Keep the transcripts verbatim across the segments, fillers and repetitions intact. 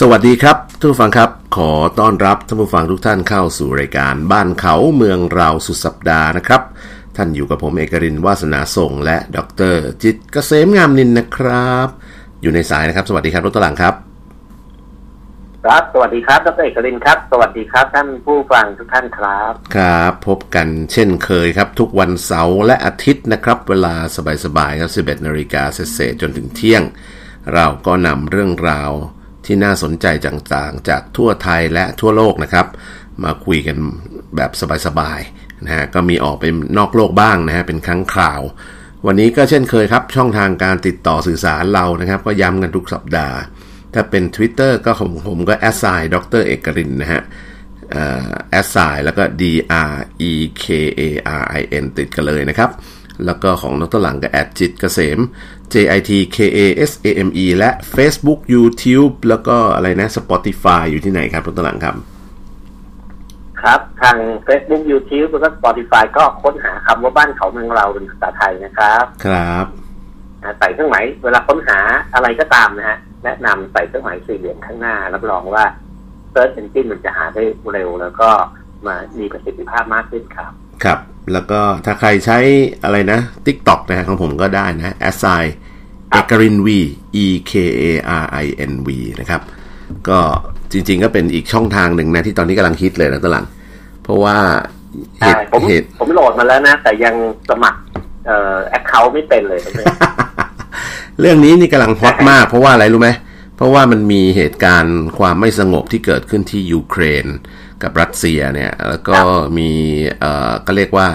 สวัสดีครับท่านผู้ฟังครับขอต้อนรับท่านผู้ฟังทุกท่านเข้าสู่รายการบ้านเขาเมืองเราสุดสัปดาห์นะครับท่านอยู่กับผมเอกรินทร์วาสนาส่งและดร.จิตรเกษมงามนินทร์นะครับอยู่ในสายนะครับสวัสดีครับรถตะหลังครับครับสวัสดีครับดร.เอกรินทร์ครับสวัสดีครับท่านผู้ฟังทุกท่านครับครับพบกันเช่นเคยครับทุกวันเสาร์และอาทิตย์นะครับเวลาสบายๆครับสิบเอ็ดนาฬิกาเศษจนถึงเที่ยงเราก็นำเรื่องราวที่น่าสนใจต่างๆจากทั่วไทยและทั่วโลกนะครับมาคุยกันแบบสบายๆนะฮะก็มีออกไปนอกโลกบ้างนะฮะเป็นครั้งคราววันนี้ก็เช่นเคยครับช่องทางการติดต่อสื่อสารเรานะครับก็ย้ำกันทุกสัปดาห์ถ้าเป็น Twitter ก็ของผมก็ แอท ไซน์ ดร.เอกรินทร์นะฮะเอ่อ แอท ไซน์ แล้วก็ ดี อาร์ อี เค เอ อาร์ ไอ เอ็น ติดกันเลยนะครับแล้วก็ของน้องตะหลังก็ แอท จิตรเกษม เจ ไอ ที เค เอ เอส เอ เอ็ม อี และ Facebook YouTube แล้วก็อะไรนะ Spotify อยู่ที่ไหนครับน้องตะหลังครับครับทาง Facebook YouTube แล้วก็ Spotify ก็ค้นหาคำว่าบ้านเขาเมืองเราเป็นภาษาไทยนะครับครับใส่เครื่องหมายเวลาค้นหาอะไรก็ตามนะฮะแนะนำใส่เครื่องหมายสี่เหลี่ยมข้างหน้ารับรองว่า Search Engine มันจะหาได้เร็วแล้วก็มามีประสิทธิภาพมากขึ้นครับครับแล้วก็ถ้าใครใช้อะไรนะ TikTok นะฮะของผมก็ได้นะ แอท ไซน์ เอกรินทร์ วี อี เค เอ อาร์ ไอ เอ็น วี นะครับก็จริงๆก็เป็นอีกช่องทางหนึ่งนะที่ตอนนี้กำลังฮิตเลยนะตะหลังเพราะว่าเหตุผมผมโหลดมาแล้วนะแต่ยังสมัครเอ่อ account ไม่เป็นเลย เรื่องนี้นี่กำลังฮอตมากเพราะว่าอะไรรู้ไหมเพราะว่ามันมีเหตุการณ์ความไม่สงบที่เกิดขึ้นที่ยูเครนกับรัสเซียเนี่ยแล้วก็มีเอ่อก็เรียกว่า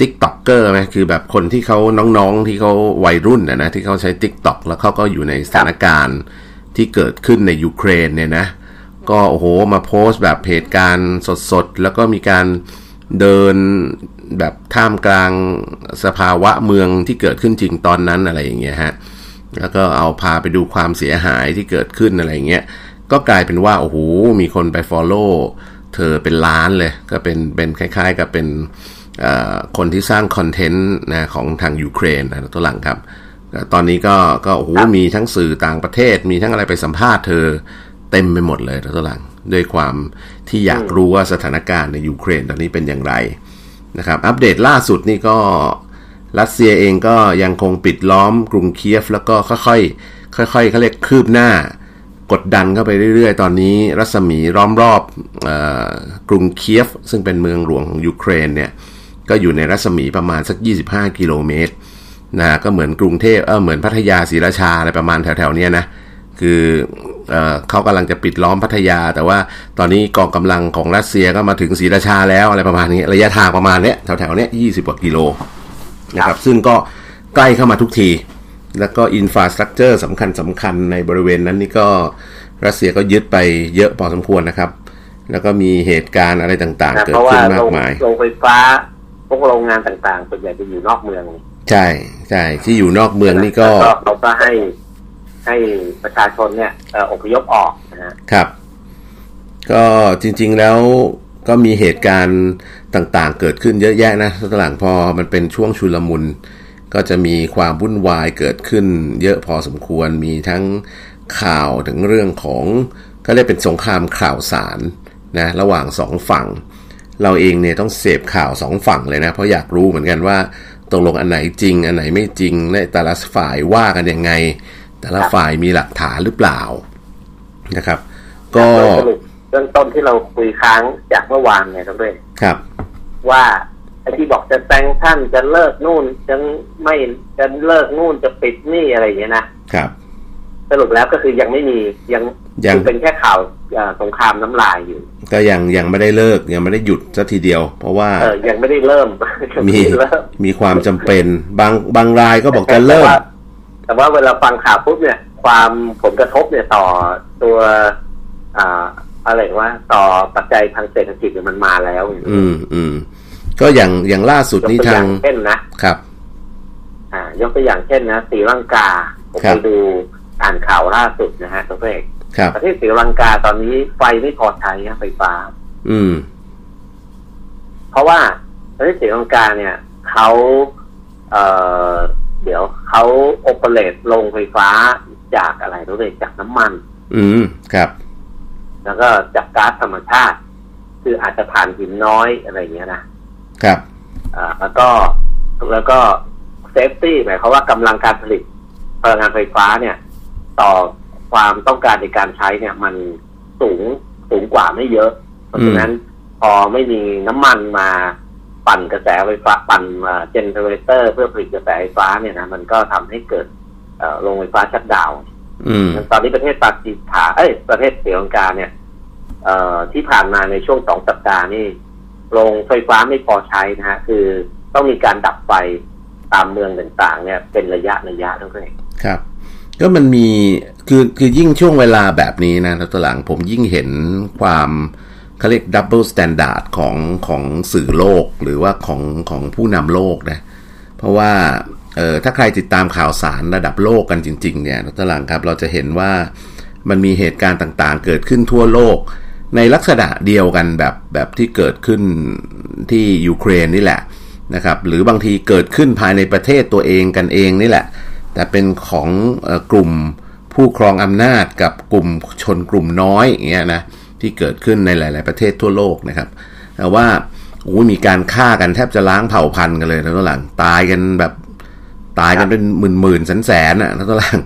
TikToker มั้ยคือแบบคนที่เขาน้องๆที่เขาวัยรุ่นน่ะนะที่เขาใช้ TikTok แล้วเขาก็อยู่ในสถานการณ์ที่เกิดขึ้นในยูเครนเนี่ยนะก็โอ้โหมาโพสต์แบบเหตุการณ์สดๆแล้วก็มีการเดินแบบท่ามกลางสภาวะเมืองที่เกิดขึ้นจริงตอนนั้นอะไรอย่างเงี้ยฮะแล้วก็เอาพาไปดูความเสียหายที่เกิดขึ้นอะไรอย่างเงี้ยก็กลายเป็นว่าโอ้โหมีคนไป follow เธอเป็นล้านเลยก็เป็นเป็นคล้ายๆกับเป็นคนที่สร้างคอนเทนต์นะของทางยูเครนนะตัวหลังครับตอนนี้ก็ก็โอ้โหมีทั้งสื่อต่างประเทศมีทั้งอะไรไปสัมภาษณ์เธอเต็มไปหมดเลยนะตัวหลังด้วยความที่อยากรู้ว่าสถานการณ์ในยูเครนตอนนี้เป็นอย่างไรนะครับอัปเดตล่าสุดนี่ก็รัสเซียเองก็ยังคงปิดล้อมกรุงเคียฟแล้วก็ค่อยๆค่อยๆเขาเรียกคืบหน้ากดดันเข้าไปเรื่อยๆตอนนี้รัศมีล้อมรอบเอ่อกรุงเคียฟซึ่งเป็นเมืองหลวงของยูเครนเนี่ยก็อยู่ในรัศมีประมาณสักยี่สิบห้ากิโลเมตรนะก็เหมือนกรุงเทพเออเหมือนพัทยาศรีราชาอะไรประมาณแถวๆเนี้ยนะคือเอ่อเขากำลังจะปิดล้อมพัทยาแต่ว่าตอนนี้กองกำลังของรัสเซียก็มาถึงศรีราชาแล้วอะไรประมาณนี้ระยะทางประมาณเนี้ยแถวๆเนี้ยยี่สิบกว่ากิโลนะครับซึ่งก็ใกล้เข้ามาทุกทีแล้วก็อินฟราสตรัคเจอร์สำคัญสำคัญในบริเวณนั้นนี่ก็รัสเซียก็ยึดไปเยอะพอสมควรนะครับแล้วก็มีเหตุการณ์อะไรต่างๆเกิดขึ้นมากมายโรงไฟฟ้าพวกโรงงานต่างๆส่วนใหญ่จะอยู่นอกเมืองใช่ใช่ที่อยู่นอกเมืองนี่ก็เราก็ให้ให้ประชาชนเนี่ยอพยพออกนะฮะครับก็จริงๆแล้วก็มีเหตุการณ์ต่างๆเกิดขึ้นเยอะแยะนะตะหลังพอมันเป็นช่วงชุลมุนก็จะมีความวุ่นวายเกิดขึ้นเยอะพอสมควรมีทั้งข่าวถึงเรื่องของก็เรียกเป็นสงครามข่าวสารนะระหว่างสองฝั่งเราเองเนี่ยต้องเสพข่าวสองฝั่งเลยนะเพราะอยากรู้เหมือนกันว่าตกลงอันไหนจริงอันไหนไม่จริงในแต่ละฝ่ายว่ากันยังไงแต่ละฝ่ายมีหลักฐานหรือเปล่านะครับก็เรื่องต้นที่เราคุยค้างจากเมื่อวานไงครับด้วยครับว่าไอ้ที่บอกจะแซงชั่นจะเลิกนู่นจะไม่จะเลิกนู่นจะปิดนี่อะไรอย่างเงี้ยนะครับสรุปแล้วก็คือยังไม่มียังยังเป็นแค่ข่าวสงครามน้ำลายอยู่ก็ยังยังไม่ได้เลิกยังไม่ได้หยุดสักทีเดียวเพราะว่าเออยังไม่ได้เริ่มมีมีความจำเป็นบางบางรายก็บอกจะเลิกแต่ว่าเวลาฟังข่าวปุ๊บเนี่ยความผลกระทบเนี่ยต่อตัวอ่าอะไรว่าต่อปัจจัยทางเศรษฐกิจเนี่ยมันมาแล้วอืมอืมก็อย่างอย่างล่าสุดนี้ทางเช่นนะครับอ่ายกตัวอย่างเช่นนะศรีลังกาผมไปดูอ่านข่าวล่าสุดนะฮะตัวเลขประเทศศรีลังกาตอนนี้ไฟไม่พอใช้ไฟฟ้าอืมเพราะว่าประเทศศรีลังกาเนี่ยเขาเอ่อเดี๋ยวเขาโอเปเรตโรงไฟฟ้าจากอะไรตัวเลขจากน้ำมันอืมครับ แล้วก็จากก๊าซธรรมชาติคืออาจจะผ่านหินน้อยอะไรอย่างเงี้ยนะครับอ่าแล้วก็แล้วก็เซฟตี้หมายความว่ากำลังการผลิตพลังงานไฟฟ้าเนี่ยต่อความต้องการในการใช้เนี่ยมันสูงสูงกว่าไม่เยอะเพราะฉะนั้นพอไม่มีน้ำมันมาปั่นกระแสไฟฟ้าปั่นเจเนเรเตอร์เพื่อผลิตกระแสไฟฟ้าเนี่ยนะมันก็ทำให้เกิดโรงไฟฟ้าชัตดาวน์ตอนนี้ประเทศปากีสถานเอ้ยประเทศศรีลังกาเนี่ยเอ่อที่ผ่านมาในช่วงสองสัปดาห์นี่โรงไฟฟ้าไม่พอใช้นะฮะคือต้องมีการดับไฟตามเมืองต่างๆเนี่ยเป็นระยะระยะเท่านั้นครับก็มันมีคือคือยิ่งช่วงเวลาแบบนี้นะแล้วตัวหลังผมยิ่งเห็นความเขาเรียกดับเบิลสแตนดาร์ดของของสื่อโลกหรือว่าของของผู้นำโลกนะเพราะว่าเออถ้าใครติดตามข่าวสารระดับโลกกันจริงๆเนี่ยตัวหลังครับเราจะเห็นว่ามันมีเหตุการณ์ต่างๆเกิดขึ้นทั่วโลกในลักษณะเดียวกันแบบแบบที่เกิดขึ้นที่ยูเครนนี่แหละนะครับหรือบางทีเกิดขึ้นภายในประเทศตัวเองกันเองนี่แหละแต่เป็นของกลุ่มผู้ครองอำนาจกับกลุ่มชนกลุ่มน้อยอย่างเงี้ยนะที่เกิดขึ้นในหลายๆประเทศทั่วโลกนะครับแต่ว่ามีการฆ่ากันแทบจะล้างเผ่าพันธุ์กันเลยนะตัวหลังตายกันแบบตายกันเป็นหมื่นหมื่นแสนแสนนะตัวหลัง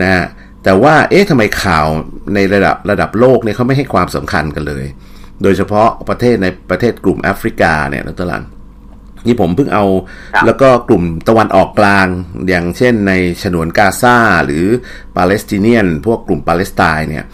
นะฮะแต่ว่าเอ๊ะทำไมข่าวในระดับระดับโลกเนี่ยเขาไม่ให้ความสำคัญกันเลยโดยเฉพาะประเทศในประเทศกลุ่มแอฟริกาเนี่ยนะตัวหลังนี่ผมเพิ่งเอาแล้วก็กลุ่มตะวันออกกลางอย่างเช่นในฉนวนกาซาหรือปาเลสไตเนียนพวกกลุ่มปาเลสไตน์เนี่ย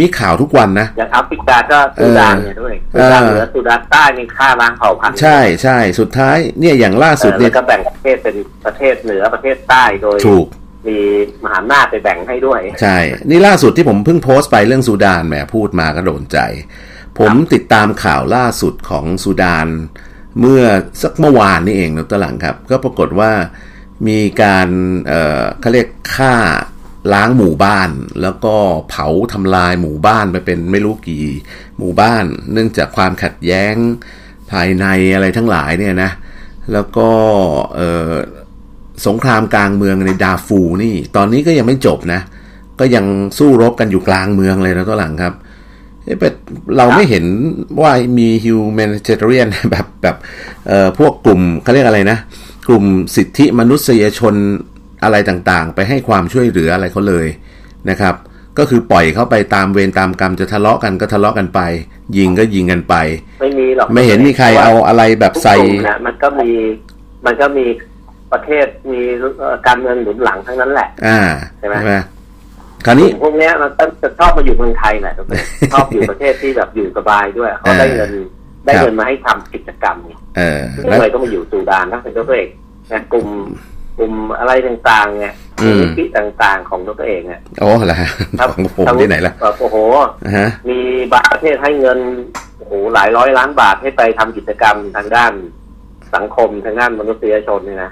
มีข่าวทุกวันนะอย่างแอฟริกาก็ซูดานเนี่ยด้วยซูดานเหนือซูดานใต้มีฆ่าล้างเผ่าพันธุ์ใช่ใช่สุดท้ายเนี่ยอย่างล่าสุดเนี่ยก็แบ่งประเทศเป็นประเทศเหนือประเทศใต้โดยถูกมีมหาอำนาจไปแบ่งให้ด้วยใช่นี่ล่าสุดที่ผมเพิ่งโพสต์ไปเรื่องซูดานแหมพูดมาก็โดนใจผมติดตามข่าวล่าสุดของซูดานเมื่อสักเมื่อวานนี่เองนะตะหลังครับก็ปรากฏว่ามีการเอ่อเขาเรียกฆ่าล้างหมู่บ้านแล้วก็เผาทำลายหมู่บ้านไปเป็นไม่รู้กี่หมู่บ้านเนื่องจากความขัดแย้งภายในอะไรทั้งหลายเนี่ยนะแล้วก็เอ่อสงครามกลางเมืองในดาฟูนี่ตอนนี้ก็ยังไม่จบนะก็ยังสู้รบกันอยู่กลางเมืองเลยนะตะหลังครับเราไม่เห็นว่ามี humanitarian แบบแบบพวกกลุ่มเขาเรียกอะไรนะกลุ่มสิทธิมนุษยชนอะไรต่างๆไปให้ความช่วยเหลืออะไรเขาเลยนะครับก็คือปล่อยเขาไปตามเวรตามกรรมจะทะเลาะกันก็ทะเลาะกันไปยิงก็ยิงกันไปไม่มีหรอกไม่เห็นมีใครเอาอะไรแบบใส่นะมันก็มีมันก็มีประเทศมีการเมืองหนุนหลังทั้งนั้นแหละอ่าใช่ไหมคราวนี้พวกนี้มันจะชอบมาอยู่เมืองไทยแหละชอบอยู่ประเทศที่แบบอยู่สบายด้วยเขาได้เงินได้เงินมาให้ทำกิจกรรมเนี่ยเลยก็มาอยู่ซูดานนักเป็นตัวเองนะกลุ่มกลุ่มอะไรต่างๆเนี่ยพิธีต่างๆของตัวเองเนี่ยโอ้ล่ะของผมที่ไหนล่ะโอ้โหมีบางประเทศให้เงินโอ้โหหลายร้อยล้านบาทให้ไปทำกิจกรรมทางด้านสังคมทางด้านมนุษยชนเนี่ยนะ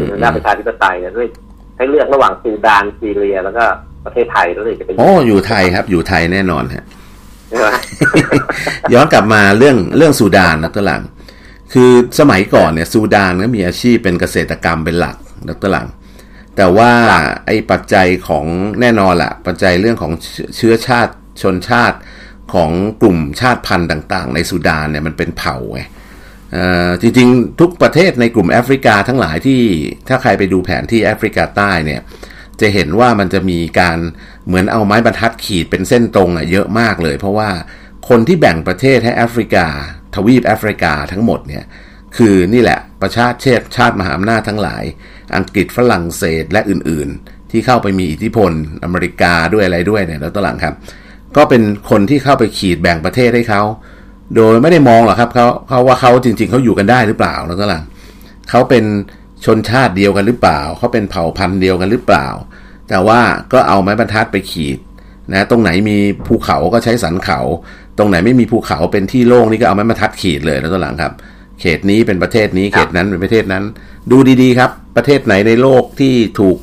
ทางด้านประชาธิปไตยเนี่ยด้วยให้เลือกระหว่างซูดานซีเรียแล้วก็ประเทศไทยแล้วเลยจะเป็นอ๋ออยู่ไทยครับอยู่ไทยแน่นอนฮะ ย้อนกลับมาเรื่องเรื่องซูดานนะตัวหลังคือสมัยก่อนเนี่ยซูดานก็มีอาชีพเป็นเกษตรกรรมเป็นหลักนะตัวหลังแต่ว่าไอ้ปัจจัยของแน่นอนละปัจจัยเรื่องของเชื้อชาติชนชาติของกลุ่มชาติพันธุ์ต่างๆในซูดานเนี่ยมันเป็นเผ่าไงจริงๆทุกประเทศในกลุ่มแอฟริกาทั้งหลายที่ถ้าใครไปดูแผนที่แอฟริกาใต้เนี่ยจะเห็นว่ามันจะมีการเหมือนเอาไม้บรรทัดขีดเป็นเส้นตรงอะเยอะมากเลยเพราะว่าคนที่แบ่งประเทศให้แอฟริกาทวีปแอฟริกาทั้งหมดเนี่ยคือนี่แหละประชาชาติชาติมหาอำนาจทั้งหลายอังกฤษฝรั่งเศสและอื่นๆที่เข้าไปมีอิทธิพลอเมริกาด้วยอะไรด้วยเนี่ยแล้วตอนหลังครับก็เป็นคนที่เข้าไปขีดแบ่งประเทศให้เขาโดยไม่ได้มองหรอกครับเขาเขาว่าเขาจริงๆเขาอยู่กันได้หรือเปล่าแล้วตอนหลังเขาเป็นชนชาติเดียวกันหรือเปล่าเขาเป็นเผ่าพันธุ์เดียวกันหรือเปล่าแต่ว่าก็เอาไม้บรรทัดไปขีดนะตรงไหนมีภูเขาก็ใช้สันเขาตรงไหนไม่มีภูเขาเป็นที่โล่งนี่ก็เอาไม้บรรทัดขีดเลยแล้วตอนหลังครับเขตนี้เป็นประเทศนี้เขตนั้นเป็นประเทศนั้นดูดีๆครับประเทศไหนในโลกที่ถูก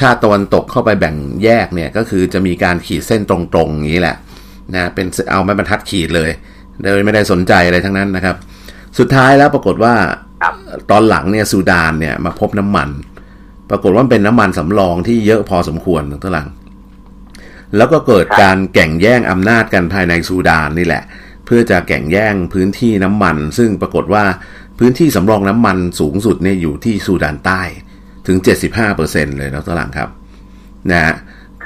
ชาติตะวันตกเข้าไปแบ่งแยกเนี่ยก็คือจะมีการขีดเส้นตรงๆอย่างนี้แหละนะเป็นเอาไม้บรรทัดขีดเลยโดยไม่ได้สนใจอะไรทั้งนั้นนะครับสุดท้ายแล้วปรากฏว่าตอนหลังเนี่ยซูดานเนี่ยมาพบน้ำมันปรากฏว่าเป็นน้ำมันสำรองที่เยอะพอสมควรตอนหลัง แล้วก็เกิดการแข่งแย่งอำนาจกันภายในซูดานนี่แหละเพื่อจะแข่งแย่งพื้นที่น้ำมันซึ่งปรากฏว่าพื้นที่สำรองน้ำมันสูงสุดเนี่ยอยู่ที่ซูดานใต้ถึง เจ็ดสิบห้าเปอร์เซ็นต์ เลยนะตะหลังครับนะฮะ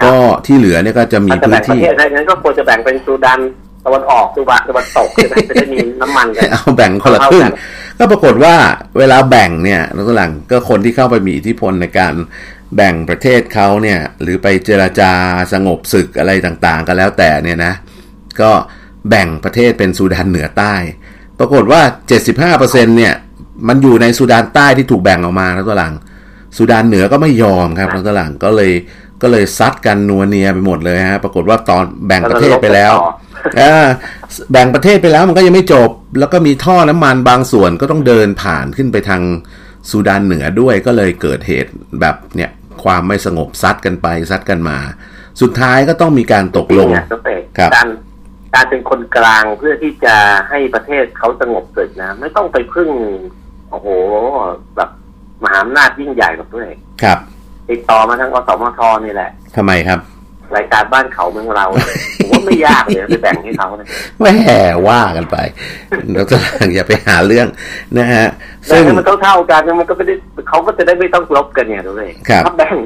ก็ที่เหลือเนี่ยก็จะมีพื้นที่อะไรงั้นก็ควรจะแบ่งเป็นซูดานตะวันออกซูดานตะวันตกใช่ไหมจะได้มีน้ำมันกันเอาแบ่งคนละครึ่งก็ปรากฏว่าเวลาแบ่งเนี่ยนะตะหลังก็คนที่เข้าไปมีอิทธิพลในการแบ่งประเทศเขาเนี่ยหรือไปเจรจาสงบศึกอะไรต่างๆก็แล้วแต่เนี่ยนะก็แบ่งประเทศเป็นซูดานเหนือใต้ปรากฏว่า เจ็ดสิบห้าเปอร์เซ็นต์ เนี่ยมันอยู่ในซูดานใต้ที่ถูกแบ่งออกมานะตะหลังซูดานเหนือก็ไม่ยอมครับนะตะหลังก็เลยก็เลยซัดกันนัวเนียไปหมดเลยฮะปรากฏว่าตอนแบ่งประเทศไปแล้วอ่าแบ่งประเทศไปแล้วมันก็ยังไม่จบแล้วก็มีท่อน้ำมันบางส่วนก็ต้องเดินผ่านขึ้นไปทางซูดานเหนือด้วยก็เลยเกิดเหตุแบบเนี่ยความไม่สงบซัดกันไปซัดกันมาสุดท้ายก็ต้องมีการตกลงครับการการเป็นคนกลางเพื่อที่จะให้ประเทศเขาสงบเกิดนะไม่ต้องไปพึ่งโอ้โหแบบมหาอำนาจยิ่งใหญ่แบบด้วยครับติดต่อมาทางกสมทนี่แหละทำไมครับรายการบ้านเขาเมืองเราผมว่าไม่ยากเลยไปแบ่งให้เขาเลยไม่แห่ว่ากันไปเราจะอย่าไปหาเรื่องนะฮะซึ่งมันต้องเท่ากันมันก็ไม่ได้เขาก็จะได้ไม่ต้องลบกันเนี่ยด้วยครับแบ่ง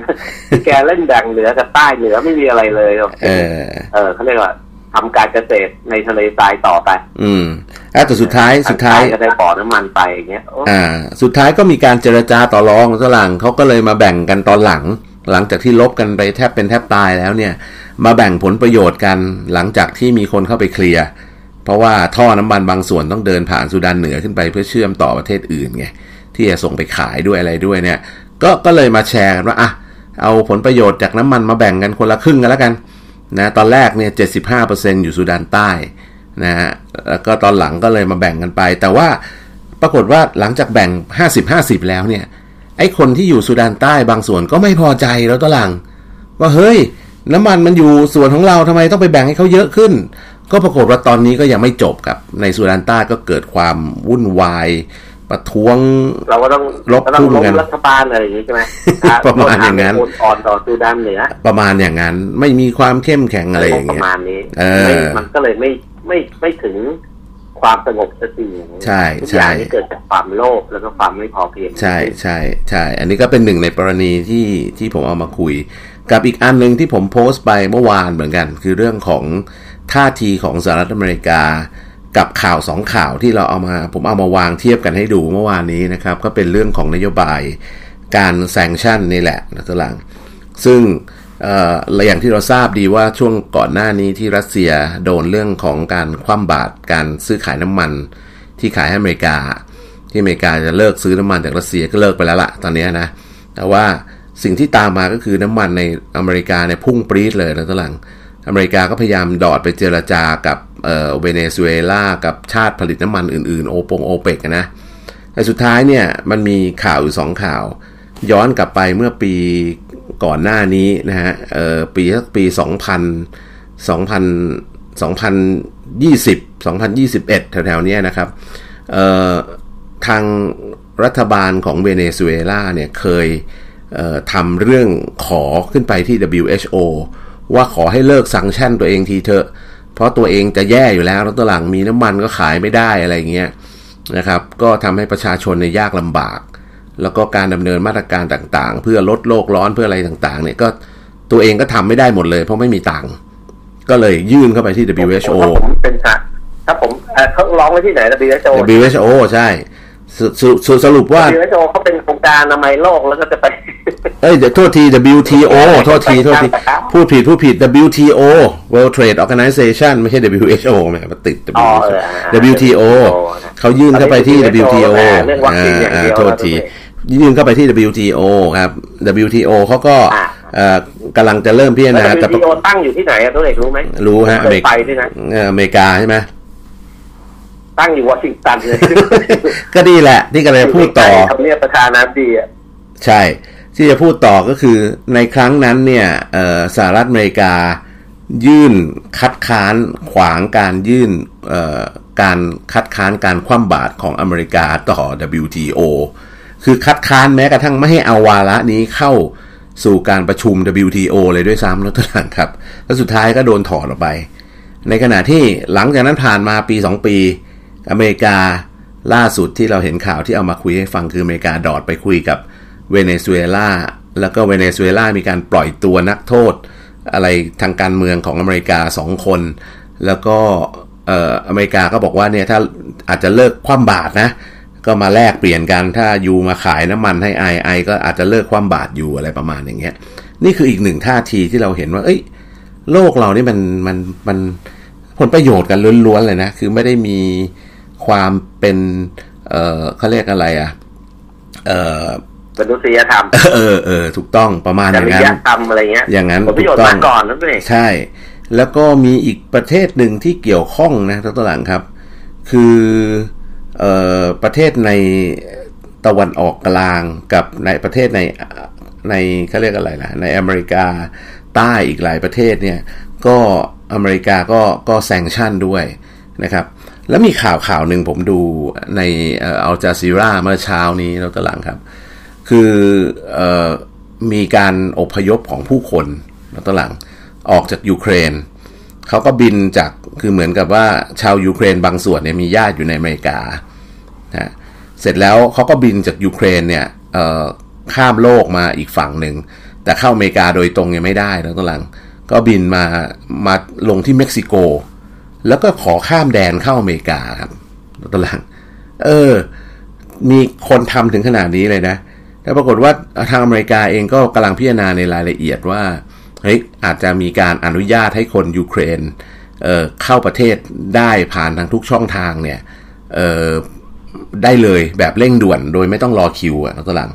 แกเล่นแบ่งเหนือกับใต้เหนือไม่มีอะไรเลยเออเออเขาเรียกว่าทำการเกษตรในทะเลทรายต่อไปอืมแล้วแต่สุดท้ายสุดท้ายก็ได้ต่อน้ำมันไปอย่างเงี้ยอ่าสุดท้ายก็มีการเจรจาต่อรองตะหลังเขาก็เลยมาแบ่งกันตอนหลังหลังจากที่ลบกันไปแทบเป็นแทบตายแล้วเนี่ยมาแบ่งผลประโยชน์กันหลังจากที่มีคนเข้าไปเคลียร์เพราะว่าท่อน้ำมันบางส่วนต้องเดินผ่านซูดานเหนือขึ้นไปเพื่อเชื่อมต่อประเทศอื่นไงที่จะส่งไปขายด้วยอะไรด้วยเนี่ยก็ก็เลยมาแชร์กันว่าอ่ะเอาผลประโยชน์จากน้ำมันมาแบ่งกันคนละครึ่งกันแล้วกันนะตอนแรกเนี่ย เจ็ดสิบห้าเปอร์เซ็นต์ อยู่ซูดานใต้นะฮะแล้วก็ตอนหลังก็เลยมาแบ่งกันไปแต่ว่าปรากฏว่าหลังจากแบ่ง ห้าสิบห้าสิบ แล้วเนี่ยไอ้คนที่อยู่ซูดานใต้บางส่วนก็ไม่พอใจแล้วตะหลังว่าเฮ้ยน้ำมันมันอยู่ส่วนของเราทำไมต้องไปแบ่งให้เขาเยอะขึ้นก็ปรากฏว่าตอนนี้ก็ยังไม่จบครับในซูดานใต้ก็เกิดความวุ่นวายประท้วงเราก็ต้องลบทุ่มกันรัฐบาลอะไรอย่างนี้ใช่ไหม ประมาณอย่างนั้นอ่อนต่อซูดานเหนือประมาณอย่างนั้นไม่มีความเข้มแข็งอะไรอย่างเงี้ยประมาณนี้มันก็เลยไม่ไม่ไม่ถึงความสงบสักทีใช่ใช่ที่เกิดจากความโลภแล้วก็ความไม่พอเพียงใช่ใช่ใช่อันนี้ก็เป็นหนึ่งในกรณีที่ที่ผมเอามาคุยกับอีกอันหนึ่งที่ผมโพสต์ไปเมื่อวานเหมือนกันคือเรื่องของท่าทีของสหรัฐอเมริกากับข่าวสองข่าวที่เราเอามาผมเอามาวางเทียบกันให้ดูเมื่อวานนี้นะครับก็เป็นเรื่องของนโยบายการแซงชั่นนี่แหละนะตะหลังซึ่งเอ่ออย่างที่เราทราบดีว่าช่วงก่อนหน้านี้ที่รัสเซียโดนเรื่องของการคว่ำบาตรการซื้อขายน้ำมันที่ขายให้อเมริกาที่อเมริกาจะเลิกซื้อน้ำมันจากรัสเซียก็เลิกไปแล้วล่ะตอนนี้นะแต่ว่าสิ่งที่ตามมาก็คือน้ำมันในอเมริกาเนี่ยพุ่งปรี๊ดเลยนะตะหลังอเมริกาก็พยายามดอดไปเจรจากับเอ่อเวเนซุเอลากับชาติผลิตน้ำมันอื่นๆโอปงโอเปกนะแต่สุดท้ายเนี่ยมันมีข่าวอยู่สองข่าวย้อนกลับไปเมื่อปีก่อนหน้านี้นะฮะเอ่อปีสักปีสองพัน สองพัน สองพันยี่สิบ สองพันยี่สิบเอ็ดแถวๆนี้นะครับเอ่อทางรัฐบาลของเวเนซุเอลาเนี่ยเคยเอ่อทำเรื่องขอขึ้นไปที่ ดับเบิลยู เอช โอ ว่าขอให้เลิกซังชั่นตัวเองทีเถอะเพราะตัวเองจะแย่อยู่แล้วแล้วตัวหลังมีน้ำมันก็ขายไม่ได้อะไรเงี้ยนะครับก็ทำให้ประชาชนเนี่ยยากลำบากแล้วก็การดำเนินมาตรการต่างๆเพื่อลดโลกร้อนเพื่ออะไรต่างๆเนี่ยก็ตัวเองก็ทำไม่ได้หมดเลยเพราะไม่มีตังค์ก็เลยยื่นเข้าไปที่ ดับเบิลยู เอช โอ ผมเป็นค่ะถ้าผมเขาร้องไว้ที่ไหน ดับเบิลยู เอช โอ ดับเบิลยู เอช โอ ใช่สรุปว่า ดับเบิลยู เอช โอ เขาเป็นองค์การอนามัยโลกแล้วก็จะไปเอ้ยเดี๋ยวโทษที ดับเบิลยู ที โอ โทษทีโทษทีพูดผิดพูดผิด ดับเบิลยู ที โอWorld Trade Organization ไม่ใช่ ดับเบิลยู เอช โอ แหมมันติด ดับเบิลยู ที โอ เขายื่นเข้าไปที่ ดับเบิลยู ที โอ อ่าโทษทียื่นเข้าไปที่ ดับเบิลยู ที โอ ครับ ดับเบิลยู ที โอ เขาก็กำลังจะเริ่มพิจารณาแต่ ดับเบิลยู ที โอ ตั้งอยู่ที่ไหนตัวเอกรู้ไหมรู้ฮะอเมริกาอเมริกาใช่ไหมตั้งอยู่วอชิงตันเลยก็ดีแหละที่กำลังจะพูดต่อทำเนียบประธานาธิบดีอ่ะใช่ที่จะพูดต่อก็คือในครั้งนั้นเนี่ยสหรัฐอเมริกายื่นคัดค้านขวางการยื่นการคัดค้านการคว่ำบาตรของอเมริกาต่อ ดับเบิลยู ที โอ คือคัดค้านแม้กระทั่งไม่ให้เอาวาระนี้เข้า สู่การประชุม ดับเบิลยู ที โอ เลยด้วยซ้ำแล้วต่างครับแล้วสุดท้ายก็โดนถอดออกไปในขณะที่หลังจากนั้นผ่านมาปีสองปีอเมริกาล่าสุดที่เราเห็นข่าวที่เอามาคุยให้ฟังคืออเมริกาดอดไปคุยกับเวเนซุเอลาแล้วก็เวเนซุเอลามีการปล่อยตัวนักโทษอะไรทางการเมืองของอเมริกาสองคนแล้วก็เอ่ออเมริกาก็บอกว่าเนี่ยถ้าอาจจะเลิกคว่ำบาตรนะก็มาแลกเปลี่ยนกันถ้ายูมาขายน้ำมันให้ ไอ ไอ ก็อาจจะเลิกคว่ำบาตรอยู่อะไรประมาณอย่างเงี้ยนี่คืออีกหนึ่งท่าทีที่เราเห็นว่าเอ้ยโลกเรานี่มันมันมันผลประโยชน์กันล้วนๆเลยนะคือไม่ได้มีความเป็นเอ่อเขาเรียกอะไรอ่ะเอ่อมนุษยธรรมเออเออถูกต้องประมาณอย่างนั้นมนุษยธรรมอะไรเงี้ยอย่างนั้นผลประโยชน์มาก่อนนั่นเองใช่แล้วก็มีอีกประเทศหนึ่งที่เกี่ยวข้องนะทั้งตัวหลังครับคือเอ่อประเทศในตะวันออกกลางกับในประเทศในในเขาเรียกอะไรล่ะในอเมริกาใต้อีกหลายประเทศเนี่ยก็อเมริกาก็ก็แซงชั่นด้วยนะครับแล้วมีข่าวข่าวหนึ่งผมดูในอัลจาซีราเมื่อเช้านี้เราตะลังครับคือเอ่อมีการอพยพของผู้คนเราตะลังออกจากยูเครนเขาก็บินจากคือเหมือนกับว่าชาวยูเครนบางส่วนเนี่ยมีญาติอยู่ในอเมริกานะเสร็จแล้วเขาก็บินจากยูเครนเนี่ยเอ่อข้ามโลกมาอีกฝั่งหนึ่งแต่เข้าอเมริกาโดยตรงยังไม่ได้แล้วตอนหลังก็บินมามาลงที่เม็กซิโกแล้วก็ขอข้ามแดนเข้าอเมริกาครับตอนหลังเออมีคนทำถึงขนาดนี้เลยนะแต่ปรากฏว่าทางอเมริกาเองก็กำลังพิจารณาในรายละเอียดว่าเฮ้ยอาจจะมีการอนุญาตให้คนยูเครนเอ่อเข้าประเทศได้ผ่านทางทุกช่องทางเนี่ยเอ่อได้เลยแบบเร่งด่วนโดยไม่ต้องรอคิวอ่ะตอนหลัง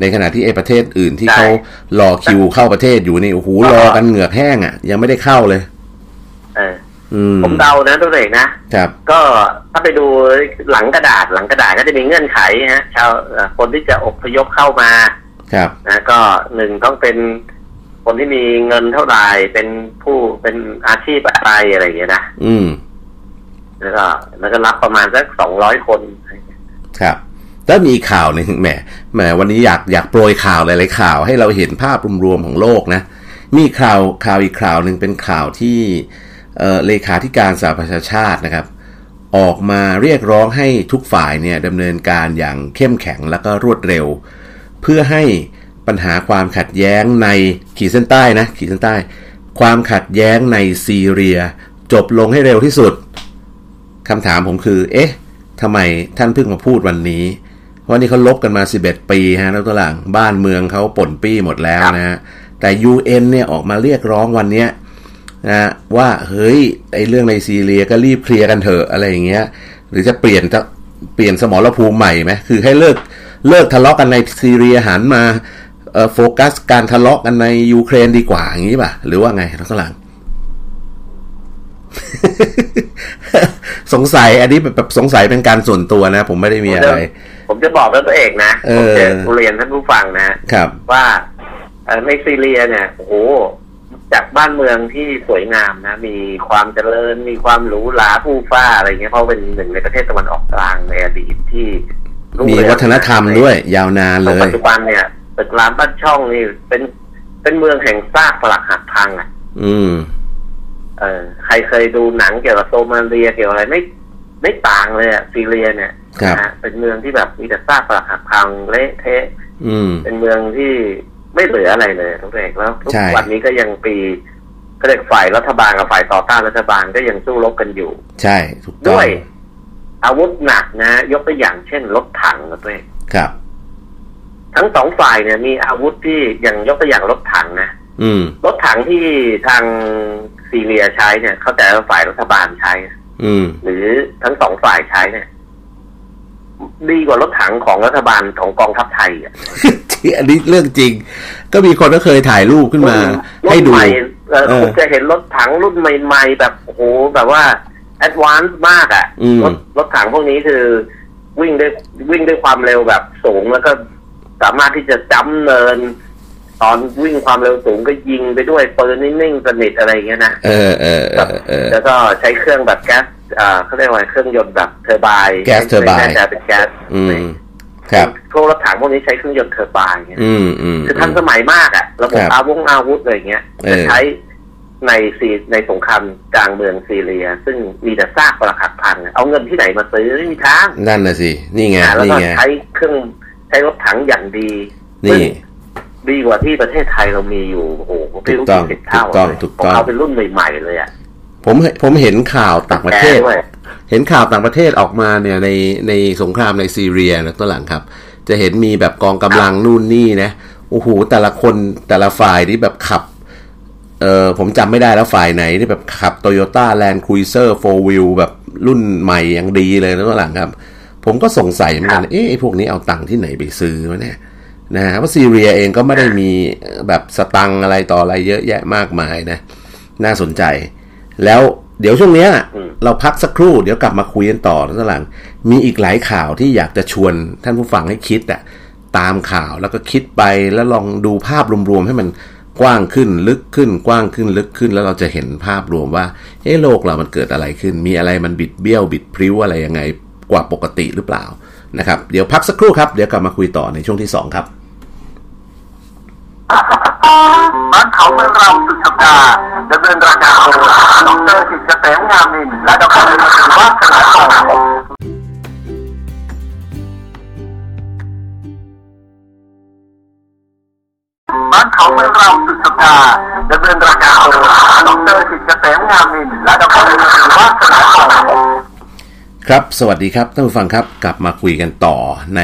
ในขณะที่ไอ้ประเทศอื่นที่เขารอคิวเข้าประเทศอยู่นี่โอ้โหรอกันเหงือกแห้งอ่ะยังไม่ได้เข้าเลยเออผมเดานะตัวเองนะครับก็ถ้าไปดูหลังกระดาษหลังกระดาษก็จะมีเงื่อนไขฮะชาวคนที่จะอพยพเข้ามาครับนะก็หนึ่งต้องเป็นคนที่มีเงินเท่าไหร่เป็นผู้เป็นอาชีพอะไรอะไรอย่างเงี้ยนะอืมแล้วก็แล้วก็รับประมาณสักสองร้อยคนครับแล้วมีข่าวหนึ่งแหมแหมวันนี้อยากอยากโปรยข่าวหลายๆข่าวให้เราเห็นภาพรวมๆของโลกนะมีข่าวข่าวอีกข่าวหนึ่งเป็นข่าวที่เอ่อเลขาธิการสหประชาชาตินะครับออกมาเรียกร้องให้ทุกฝ่ายเนี่ยดำเนินการอย่างเข้มแข็งแล้วก็รวดเร็วเพื่อให้ปัญหาความขัดแย้งในขีดเส้นใต้นะขีดเส้นใต้ความขัดแย้งในซีเรียจบลงให้เร็วที่สุดคำถามผมคือเอ๊ะทำไมท่านเพิ่งมาพูดวันนี้เพราะนี่เขาลบกันมาสิบเอ็ดปีฮะแล้วตัวหลังบ้านเมืองเขาป่นปี้หมดแล้วนะฮะแต่ ยู เอ็น เนี่ยออกมาเรียกร้องวันเนี้ยนะว่าเฮ้ยไอ้เรื่องในซีเรียก็รีบเคลียร์กันเถอะอะไรอย่างเงี้ยหรือจะเปลี่ยนจะเปลี่ยนสมรภูมิใหม่ไหมคือให้เลิกเลิกทะเลาะกันในซีเรียหันมาเอ่อโฟกัสการทะเลาะกันในยูเครนดีกว่าอย่างนี้ป่ะหรือว่าไงท่านกำลัง สงสัยอันนี้แบบสงสัยเป็นการส่วนตัวนะผมไม่ได้มีอะไรผมจะบอกแล้วตัวเองนะผมจะเรียนท่านผู้ฟังนะครับว่าในซีเรียเนี่ยโอ้โหจากบ้านเมืองที่สวยงามนะมีความเจริญมีความหรูหราผู้ฟ้าอะไรเงี้ยเพราะเป็นหนึ่งในประเทศตะวันออกกลางในอดีตที่มีวัฒนธรรมด้วยยาวนานเลยปัจจุบันเนี่ยตึกรามบ้านช่องนี่เป็นเป็นเมืองแห่งซากปรักหักพังอ่ะอืมเออใครเคยดูหนังเกี่ยวกับโซมาเลียเกี่ยวอะไรไม่ไม่ต่างเลยอ่ะซีเรียเนี่ยนะเป็นเมืองที่แบบมีแต่ซากปรักหักพังเละเทะอืมเป็นเมืองที่ไม่เหลืออะไรเลยทุกอย่างแล้วทุกวันนี้ก็ยังปีก็เรียกฝ่ายรัฐบาลกับฝ่ายต่อต้านรัฐบาลก็ยังสู้รบกันอยู่ใช่ถูกต้องด้วยอาวุธหนักนะยกตัวอย่างเช่นรถถังนะด้วยครับทั้งสองฝ่ายเนี่ยมีอาวุธที่อย่างยกตัวอย่างรถถังนะอืมรถถังที่ทางซีเรียใช้เนี่ยเข้าใจว่าฝ่ายรัฐบาลใช้อืมหรือทั้งสองฝ่ายใช้เนี่ยดีกว่ารถถังของรัฐบาลของกองทัพไทยอ่ะ อันนี้เรื่องจริงก็มีคนก็เคยถ่ายรูปขึ้นมาให้ดูผมจะเห็นรถถังรุ่นใหม่ๆแบบโอ้โหแบบว่าแอดวานซ์มากอ่ะรถรถถังพวกนี้คือวิ่งด้วยวิ่งด้วยความเร็วแบบสูงแล้วก็สามารถที่จะจ้ำเนินตอนวิ่งความเร็วสูงก็ยิงไปด้วยปืนนิ่งๆสนิทอะไรอย่างเงี้ยนะเออเออแล้วก็ใช้เครื่องแบบแก๊สอ่าเขาเรียกว่าเครื่องยนต์แบบเทอร์ไบน์แก๊สเทอร์ไบน์เป็นแก๊ส พวกรถถังพวกนี้ใช้เครื่องยนต์เทอร์ไบน์เนี่ยคือทันสมัยมากอ่ะระบบอาวุธอาวุธอะไรเงี้ยจะใช้ในซีในสงครามกลางเมืองซีเรียซึ่งมีแต่ซากปรักหักพังเอาเงินที่ไหนมาซื้อไม่มีทางนั่นน่ะสินี่ไงแล้วก็ใช้เครื่องใช้รถถังอย่างดีนี่ดีกว่าที่ประเทศไทยเรามีอยู่โอ้โหไม่รู้กี่สิบเท่าเลยของเขาเป็นรุ่นใหม่ๆเลยอ่ะผมผมเห็นข่าวต่างประเทศเห็นข่าวต่างประเทศออกมาเนี่ยในในสงครามในซีเรียนะตัวหลังครับจะเห็นมีแบบกองกำลังนู่นนี่นะโอ้โหแต่ละคนแต่ละฝ่ายนี่แบบขับเออผมจำไม่ได้แล้วฝ่ายไหนที่แบบขับ Toyota Land Cruiser โฟร์ วี แอล แบบรุ่นใหม่อย่างดีเลยนะตัวหลังครับผมก็สงสัยเหมือนกันเอ๊ะไอ้พวกนี้เอาตังค์ที่ไหนไปซื้อวะเนี่ยนะฮะเพราะซีเรียเองก็ไม่ได้มีแบบสตังค์อะไรต่ออะไรเยอะแยะมากมายนะน่าสนใจแล้วเดี๋ยวช่วงเนี้ยเราพักสักครู่เดี๋ยวกลับมาคุยกันต่อท่านผู้ฟังมีอีกหลายข่าวที่อยากจะชวนท่านผู้ฟังให้คิดอ่ะตามข่าวแล้วก็คิดไปแล้วลองดูภาพรวมๆให้มันกว้างขึ้นลึกขึ้นกว้างขึ้นลึกขึ้นแล้วเราจะเห็นภาพรวมว่าเอ๊ะโลกเรามันเกิดอะไรขึ้นมีอะไรมันบิดเบี้ยวบิดพริ้วอะไรยังไงกว่าปกติหรือเปล่านะครับเดี๋ยวพักสักครู่ครับเดี๋ยวกลับมาคุยต่อในช่วงที่สองครับบ้านเขาเมืองเราสุดสัปดาห์ดำเนินรายการโดยดร.กิจเกษมงามนินและดร.นฤวัฒน์สายทองบ้านเขาเมืองเราสุดสัปดาห์ดำเนินรายการโดยดร.กิจเกษมงามนินและดร.นฤวัฒน์สายทองครับสวัสดีครับท่านผู้ฟังครับกลับมาคุยกันต่อใน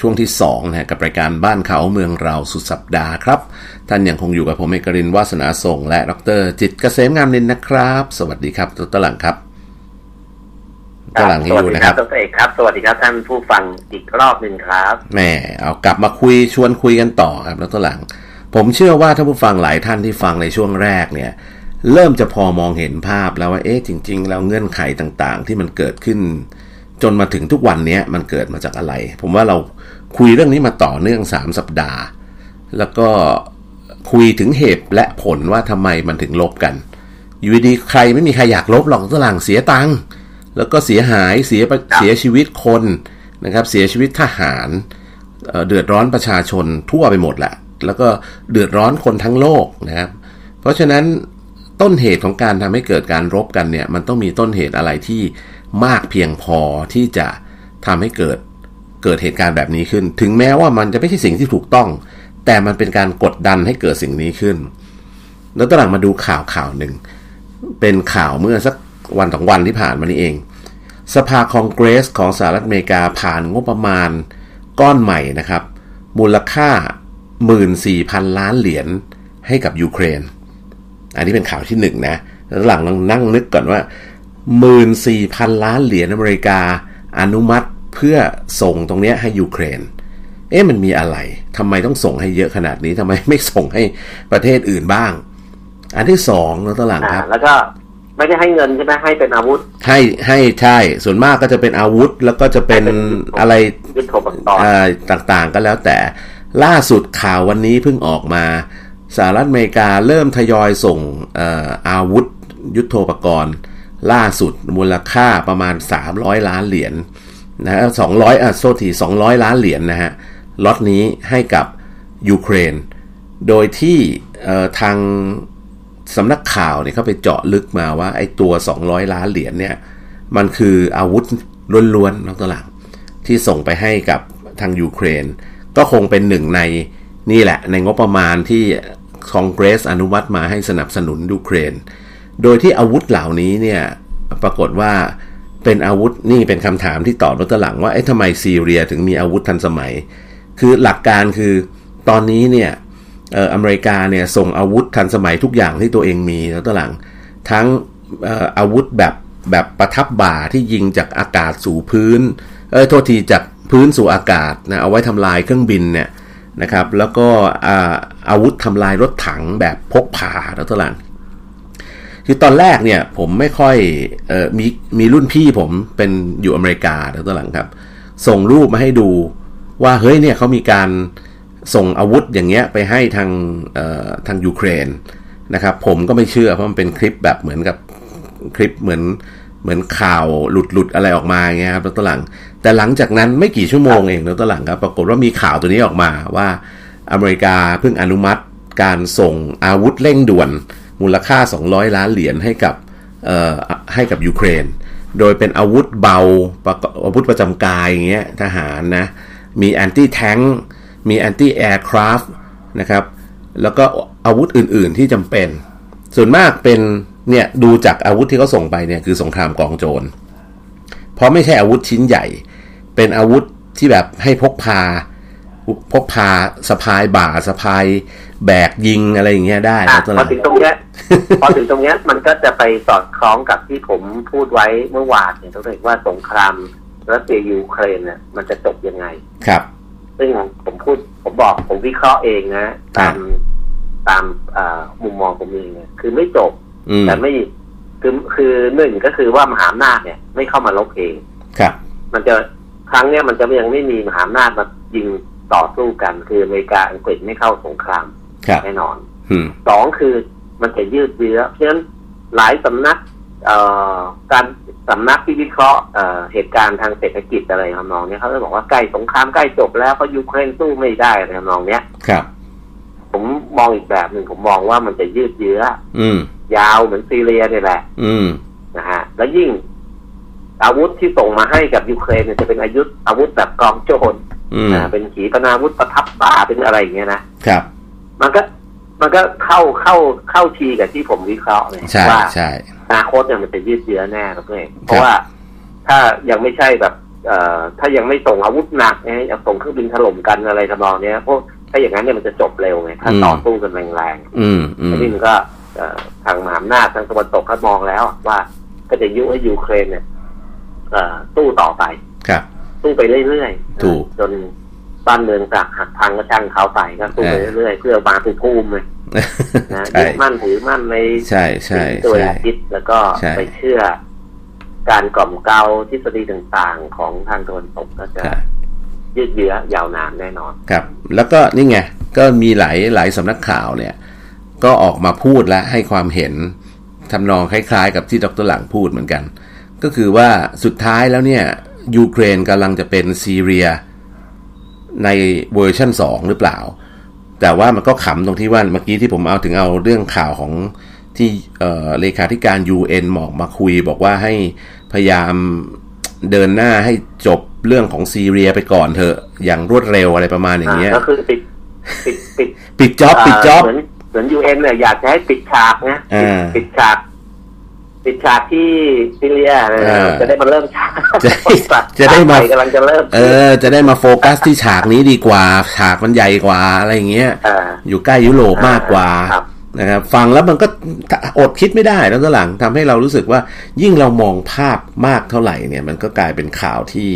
ช่วงที่สองนะกับรายการบ้านเขาเมืองเราสุดสัปดาห์ครับท่านยังคงอยู่กับผมเอกรินทร์วาสนาส่งและดร.จิตรเกษมงามนินนะครับสวัสดีครับตัวตะหลังครับตะหลังอยู่นะครับตัวเอกครับสวัสดีครับท่านผู้ฟังอีกรอบนึงครับแหมเอากลับมาคุยชวนคุยกันต่อครับแล้วตะหลังผมเชื่อว่าท่านผู้ฟังหลายท่านที่ฟังในช่วงแรกเนี่ยเริ่มจะพอมองเห็นภาพแล้วว่าเอ๊ะจริงๆแล้วเงื่อนไขต่างๆที่มันเกิดขึ้นจนมาถึงทุกวันนี้มันเกิดมาจากอะไรผมว่าเราคุยเรื่องนี้มาต่อเนื่องสามสัปดาห์แล้วก็คุยถึงเหตุและผลว่าทำไมมันถึงลบกันอยู่ดีใครไม่มีใครอยากลบหรอกตัวหลังเสียตังค์แล้วก็เสียหายเสียเสียชีวิตคนนะครับเสียชีวิตทหารเอ่อเดือดร้อนประชาชนทั่วไปหมดแหละแล้วก็เดือดร้อนคนทั้งโลกนะครับเพราะฉะนั้นต้นเหตุของการทำให้เกิดการรบกันเนี่ยมันต้องมีต้นเหตุอะไรที่มากเพียงพอที่จะทำให้เกิดเกิดเหตุการณ์แบบนี้ขึ้นถึงแม้ว่ามันจะไม่ใช่สิ่งที่ถูกต้องแต่มันเป็นการกดดันให้เกิดสิ่งนี้ขึ้นแล้วตอนหลังมาดูข่าวข่าวหนึ่งเป็นข่าวเมื่อสักวันสองวันที่ผ่านมานี้เองสภาคองเกรสของสหรัฐอเมริกาผ่านงบประมาณก้อนใหม่นะครับมูลค่า หนึ่งหมื่นสี่พัน ล้านเหรียญให้กับยูเครนอันนี้เป็นข่าวที่หนึ่งนะแล้วหลังนั่งนึกก่อนว่า หนึ่งหมื่นสี่พัน ล้านเหรียญอเมริกาอนุมัติเพื่อส่งตรงนี้ให้ยูเครนเอ๊ะมันมีอะไรทำไมต้องส่งให้เยอะขนาดนี้ทำไมไม่ส่งให้ประเทศอื่นบ้างอันที่สองแล้วตหลังครับแล้วก็ไม่ได้ให้เงินใช่ไหมให้เป็นอาวุธให้ให้ใช่ส่วนมากก็จะเป็นอาวุธแล้วก็จะเป็นอะไรต่างๆก็แล้วแต่ล่าสุดข่าววันนี้เพิ่งออกมาสหรัฐอเมริกาเริ่มทยอยส่ง อ, อ, อาวุธยุทโธปกรณ์ล่าสุดมูลค่าประมาณสามร้อยล้านเหรียญ น, นะฮะสองร้อยอ่ะโทษทีสองร้อยล้านเหรียญ น, นะฮะล็อตนี้ให้กับยูเครนโดยที่ทางสำนักข่าวเนี่ยเขาไปเจาะลึกมาว่าไอ้ตัวสองร้อยล้านเหรียญเนี่ยมันคืออาวุธล้วนๆนอกตัวหลังที่ส่งไปให้กับทางยูเครนก็คงเป็นหนึ่งในนี่แหละในงบประมาณที่คองเกรสอนุมัติมาให้สนับสนุนยูเครนโดยที่อาวุธเหล่านี้เนี่ยปรากฏว่าเป็นอาวุธนี่เป็นคำถามที่ตอบตะหลังว่าเอ๊ะทำไมซีเรียถึงมีอาวุธทันสมัยคือหลักการคือตอนนี้เนี่ยเอ่ออเมริกาเนี่ยส่งอาวุธทันสมัยทุกอย่างที่ตัวเองมีแล้วตะหลังทั้งเอ่ออาวุธแบบแบบประทับบ่าที่ยิงจากอากาศสู่พื้นเอ้ยโทษทีจากพื้นสู่อากาศนะเอาไว้ทำลายเครื่องบินเนี่ยนะครับแล้วก็อาวุธทำลายรถถังแบบพกพาแล้วตะหลังคือตอนแรกเนี่ยผมไม่ค่อยเอ่อมีมีรุ่นพี่ผมเป็นอยู่อเมริกาแล้วตะหลังครับส่งรูปมาให้ดูว่าเฮ้ยเนี่ยเขามีการส่งอาวุธอย่างเงี้ยไปให้ทางเอ่อทางยูเครนนะครับผมก็ไม่เชื่อเพราะมันเป็นคลิปแบบเหมือนกับคลิปเหมือน เหมือนข่าวหลุดหลุดอะไรออกมาเงี้ยครับดร.หลังแต่หลังจากนั้นไม่กี่ชั่วโมงเองดร.หลังครับปรากฏว่ามีข่าวตัวนี้ออกมาว่าอเมริกาเพิ่งอนุมัติการส่งอาวุธเร่งด่วนมูลค่าสองร้อยล้านเหรียญให้กับเอ่อให้กับยูเครนโดยเป็นอาวุธเบาอาวุธประจำกายอย่างเงี้ยทหารนะมีแอนตี้แทงค์มีแอนตี้แอร์คราฟต์นะครับแล้วก็อาวุธอื่นๆที่จำเป็นส่วนมากเป็นเนี่ยดูจากอาวุธที่เขาส่งไปเนี่ยคือสงครามกองโจรเพราะไม่ใช่อาวุธชิ้นใหญ่เป็นอาวุธที่แบบให้พกพาพกพาสะพายบ่าสะพายแบกยิงอะไรอย่างเงี้ยได้พอถึงตรงเนี้ย พอถึงตรงเนี้ยมันก็จะไปสอดคล้องกับที่ผมพูดไว้เมื่อวานเนี่ยต้องเรียกว่าสงครามรัสเซียยูเครนเนี่ยมันจะจบยังไงครับซึ่งผมพูดผมบอกผมวิเคราะห์เองนะตามตามมุมมองผมเองเนี่ยคือไม่จบแต่ไม่คือคือหนึ่งก็คือว่ามหาอำนาจเนี่ยไม่เข้ามารบเองครับมันจะครั้งเนี้ยมันจะยังไม่มีมหาอำนาจมายิงต่อสู้กันคืออเมริกาอังกฤษไม่เข้าสงครามแน่นอนสองคือมันจะยืดเยื้อเพราะฉะนั้นหลายสำนักการสำนักที่วิเคราะห์เหตุการณ์ทางเศรษฐกิจอะไรทำนองนี้เขาจะบอกว่าใกล้สงครามใกล้จบแล้วเพราะยูเครนสู้ไม่ได้อะไรทำนองนี้ครับผมมองอีกแบบหนึ่งผมมองว่ามันจะยืดเยื้อยาวเหมือนซีเรียนี่แหละนะฮะแล้วยิ่งอาวุธที่ส่งมาให้กับยูเครนจะเป็นอาวุธอาวุธแบบกองโจรนะเป็นขีปนาวุธประทับบ่าเป็นอะไรอย่างเงี้ยนะครับมันก็มันก็เข้าเข้าเข้าทีกับที่ผมวิเคราะห์เลยว่าอนาคตเนี่ยมันจะยืดเยื้อแน่ครับเนี่ยเพราะว่าถ้ายังไม่ใช่แบบเอ่อถ้ายังไม่ส่งอาวุธหนักเนี่ยยังส่งเครื่องบินถล่มกันอะไรทำนองเนี้ยเพราะถ้าอย่างนั้นเนี่ยมันจะจบเร็วไงถ้าต่อสู้กันแรงๆอืมอืมนี่มันก็ทางมหาอำนาจทางตะวันตกก็มองแล้วว่าก็จะยุให้ยูเครนเนี่ยเอ่อสู้ต่อไปครับสู้ไปเรื่อยๆถูกจนบ้านเมืองจากหักพังก็ช่างเขาไปก็สู้ไปเรื่อยๆเพื่อมาถูกภูมิเลยนะยึดมั่นถือมั่นในตัวคิดแล้วก็ไปเชื่อการกล่อมเกลาทฤษฎีต่างๆของทางตะวันตกก็จะยืดเยื้อยาวนานแน่นอนครับแล้วก็นี่ไงก็มีหลายหลายสำนักข่าวเนี่ยก็ออกมาพูดและให้ความเห็นทำนองคล้ายๆกับที่ดร.หลังพูดเหมือนกันก็คือว่าสุดท้ายแล้วเนี่ยยูเครนกำลังจะเป็นซีเรียในเวอร์ชั่นสองหรือเปล่าแต่ว่ามันก็ขำตรงที่ว่าเมื่อกี้ที่ผมเอาถึงเอาเรื่องข่าวของที่เอ่อเลขาธิการ ยู เอ็น หมอกมาคุยบอกว่าให้พยายามเดินหน้าให้จบเรื่องของซีเรียไปก่อนเถอะอย่างรวดเร็วอะไรประมาณอย่างเงี้ยก็คือปิดปิดปิดปิดจ็อบปิดจ็อบเหมือนเหมือน ยู เอ็น เนี่ยอยากจะให้ปิดฉากนะปิดฉากปิดฉากที่ซีเรียจะได้มาเริ่มฉากจะได้มากำลังจะเริ่มเออจะได้มาโฟกัสที่ฉากนี้ดีกว่าฉากมันใหญ่กว่าอะไรอย่างเงี้ยอยู่ใกล้ยุโรปมากกว่านะครับฟังแล้วมันก็อดคิดไม่ได้แล้วหลังทำให้เรารู้สึกว่ายิ่งเรามองภาพมากเท่าไหร่เนี่ยมันก็กลายเป็นข่าวที่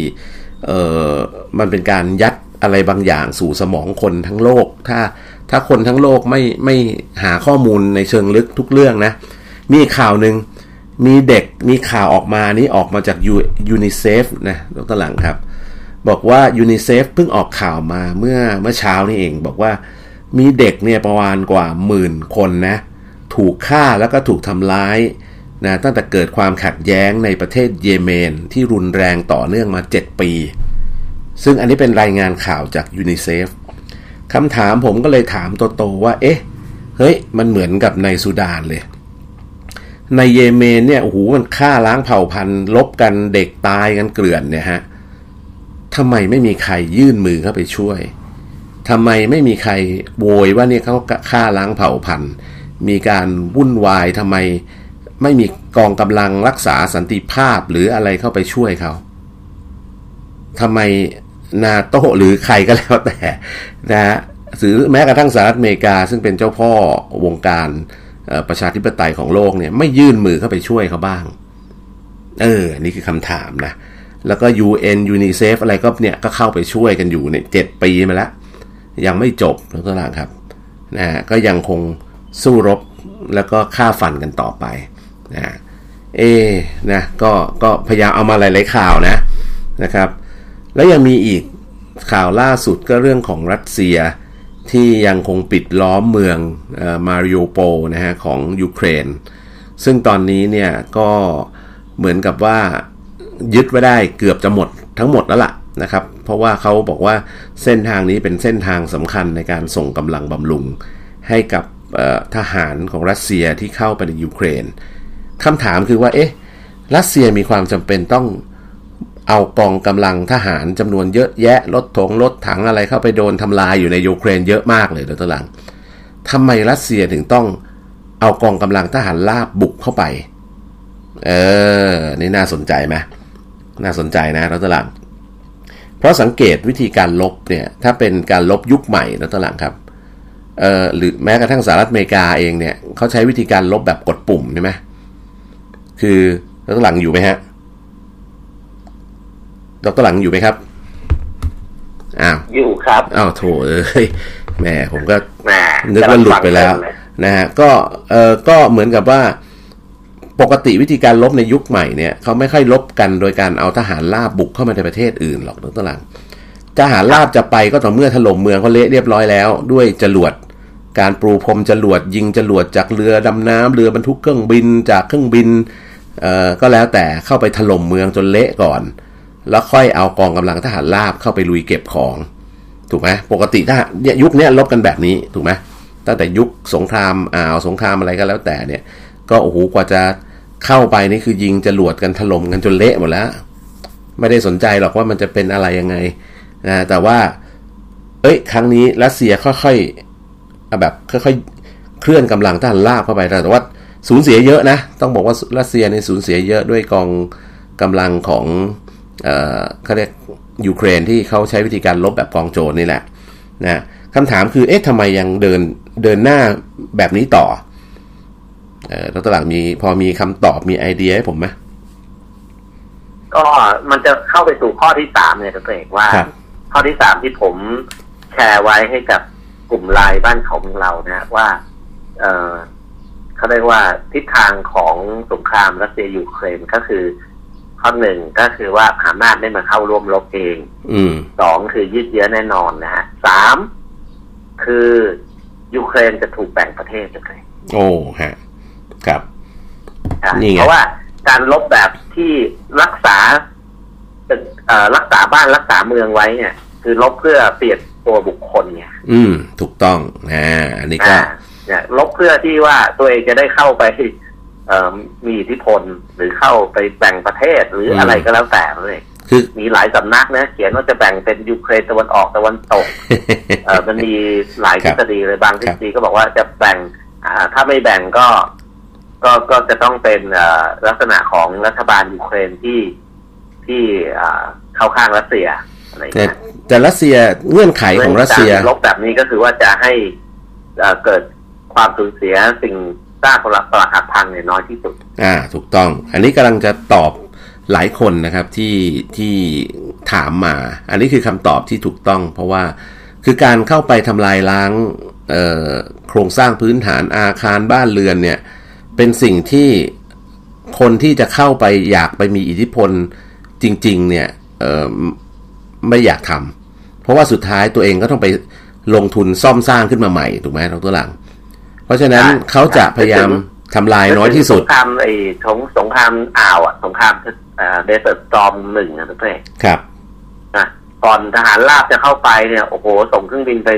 เออมันเป็นการยัดอะไรบางอย่างสู่สมองคนทั้งโลกถ้าถ้าคนทั้งโลกไม่ไม่หาข้อมูลในเชิงลึกทุกเรื่องนะมีข่าวนึงมีเด็กมีข่าวออกมานี้ออกมาจากยูนิเซฟนะดร.หลังครับบอกว่ายูนิเซฟเพิ่งออกข่าวมาเมื่อเมื่อเช้านี่เองบอกว่ามีเด็กเนี่ยประมาณกว่าหมื่นคนนะถูกฆ่าแล้วก็ถูกทำร้ายนะตั้งแต่เกิดความขัดแย้งในประเทศเยเมนที่รุนแรงต่อเนื่องมาเจ็ดปีซึ่งอันนี้เป็นรายงานข่าวจากยูนิเซฟคำถามผมก็เลยถามโตๆว่าเอ๊ะเฮ้ยมันเหมือนกับในซูดานเลยในเยเมนเนี่ยโอ้โหมันฆ่าล้างเผ่าพันธุ์ลบกันเด็กตายกันเกลื่อนเนี่ยฮะทำไมไม่มีใครยื่นมือเข้าไปช่วยทำไมไม่มีใครโวยว่าเนี่ยเขาฆ่าล้างเผ่าพันธุ์มีการวุ่นวายทำไมไม่มีกองกำลังรักษาสันติภาพหรืออะไรเข้าไปช่วยเขาทำไมนาโต้หรือใครก็แล้วแต่นะฮะหรือแม้กระทั่งสหรัฐอเมริกาซึ่งเป็นเจ้าพ่อวงการประชาธิปไตยของโลกเนี่ยไม่ยื่นมือเข้าไปช่วยเขาบ้างเออนี่คือคำถามนะแล้วก็ ยู เอ็น ยูนิเซฟ อะไรก็เนี่ยก็เข้าไปช่วยกันอยู่เนี่ยเจ็ดปีมาแล้วยังไม่จบแล้วก็ล่ะครับนะก็ยังคงสู้รบแล้วก็ฆ่าฟันกันต่อไปนะเอนะก็ก็พยายามเอามาหลายๆข่าวนะนะครับแล้วยังมีอีกข่าวล่าสุดก็เรื่องของรัสเซียที่ยังคงปิดล้อมเมืองมาริโอโปลนะฮะของยูเครนซึ่งตอนนี้เนี่ยก็ เหมือนกับว่ายึดไว้ได้เกือบจะหมดทั้งหมดแล้วล่ะนะครับเพราะว่าเขาบอกว่าเส้นทางนี้เป็นเส้นทางสำคัญในการส่งกำลังบำรุงให้กับทหารของรัสเซียที่เข้าไปในยูเครนคำถามคือว่าเอ๊ะรัสเซียมีความจำเป็นต้องเอากองกำลังทหารจำนวนเยอะแยะรถถงรถถังอะไรเข้าไปโดนทำลายอยู่ในยูเครนเยอะมากเลยตัวหลังทำไมรัสเซียถึงต้องเอากองกำลังทหารราบบุกเข้าไปเออนี่น่าสนใจไหมน่าสนใจนะตัวหลังเพราะสังเกตวิธีการลบเนี่ยถ้าเป็นการลบยุคใหม่ตัวหลังครับเออหรือแม้กระทั่งสหรัฐอเมริกาเองเนี่ยเขาใช้วิธีการลบแบบกดปุ่มใช่ไหมคือดร.หลังอยู่ไหมฮะดร.หลังอยู่ไหมครับอ้าวอยู่ครับอ้าวโถเอ้ยแหมผมก็นึกว่าหลุดไปแล้วนะฮะก็เออก็เหมือนกับว่าปกติวิธีการลบในยุคใหม่เนี่ยเขาไม่ค่อยลบกันโดยการเอาทหารราบบุกเข้ามาในประเทศอื่นหรอกดร.หลังทหารราบจะไปก็ต่อเมื่อถล่มเมืองเขาเละเรียบร้อยแล้วด้วยจรวดการปรูพรมจรวดยิงจรวดจากเรือดำน้ำเรือบรรทุกเครื่องบินจากเครื่องบินเอ่อก็แล้วแต่เข้าไปถล่มเมืองจนเละก่อนแล้วค่อยเอากองกำลังทหารราบเข้าไปลุยเก็บของถูกไหมปกติถ้ายุคนี้ลบกันแบบนี้ถูกไหมตั้งแต่ยุคสงครามอ่าวสงครามอะไรก็แล้วแต่เนี่ยก็โอ้โหกว่าจะเข้าไปนี่คือยิงจรวดกันถล่มกันจนเละหมดแล้วไม่ได้สนใจหรอกว่ามันจะเป็นอะไรยังไงนะแต่ว่าเอ้ยครั้งนี้รัสเซียค่อยๆแบบค่อยๆเคลื่อนกำลังทหารราบเข้าไปแต่ว่าสูญเสียเยอะนะต้องบอกว่ารัสเซียในสูญเสียเยอะด้วยกองกำลังของเอ่อเขาเรียกยูเครนที่เขาใช้วิธีการลบแบบกองโจรนี่แหละนะคำถามคือเอ๊ะทำไมยังเดินเดินหน้าแบบนี้ต่อเอ่อแล้วตลาดมีพอมีคำตอบมีไอเดียให้ผมไหมก็มันจะเข้าไปสู่ข้อที่สามเนี่ยตัวเองว่าข้อที่สามที่ผมแชร์ไว้ให้กับกลุ่มไลน์บ้านเขาของเรานะว่าเอ่อเขาเรียกว่าทิศทางของสงครามรัสเซียยูเครนก็คือข้อหนึ่งก็คือว่าอำนาจไม่มาเข้าร่วมรบเองสองคือยืดเยื้อแน่นอนนะฮะสามคือยูเครนจะถูกแบ่งประเทศเลยโอ้ฮะครับเพราะว่าการลบแบบที่รักษารักษาบ้านรักษาเมืองไว้เนี่ยคือลบเพื่อเปลี่ยนตัวบุคคลเนี่ยอืมถูกต้องอ่าอันนี้ก็เนี่ยลบเพื่อที่ว่าตัวเองจะได้เข้าไปมีอิทธิพลหรือเข้าไปแบ่งประเทศหรืออะไรก็แล้วแต่เลยคือมีหลายสำนักนะเขียนว่าจะแบ่งเป็นยูเครนตะวันออกตะวันตกเออมันมีหลายทฤษฎีเลยบางทฤษฎีก็บอกว่าจะแบ่งอ่าถ้าไม่แบ่งก็ก็ก็จะต้องเป็นลักษณะของรัฐบาลยูเครนที่ที่เข้าข้างรัสเซียอะไรอย่างเงี้ยแต่รัสเซียเงื่อนไขของรัสเซียลบแบบนี้ก็คือว่าจะให้เกิดความสูญเสียสิ่งสร้างประปรหักพังเนี่ยน้อยที่สุดอ่าถูกต้องอันนี้กำลังจะตอบหลายคนนะครับที่ที่ถามมาอันนี้คือคำตอบที่ถูกต้องเพราะว่าคือการเข้าไปทำลายล้างเอ่อโครงสร้างพื้นฐานอาคารบ้านเรือนเนี่ยเป็นสิ่งที่คนที่จะเข้าไปอยากไปมีอิทธิพลจริงๆเนี่ยเอ่อไม่อยากทำเพราะว่าสุดท้ายตัวเองก็ต้องไปลงทุนซ่อมสร้างขึ้นมาใหม่ถูกไหมครับตัวหลังเพราะฉะนั้นเขาจะพยายามทำลายน้อยที่สุดสงครามไอ้สงครามอ่าวอ่ะสงครามเดสเตอร์จอมหนึ่งนะทุกท่านครับนะก่อนทหารราบจะเข้าไปเนี่ยโอ้โหส่งเครื่องบินไป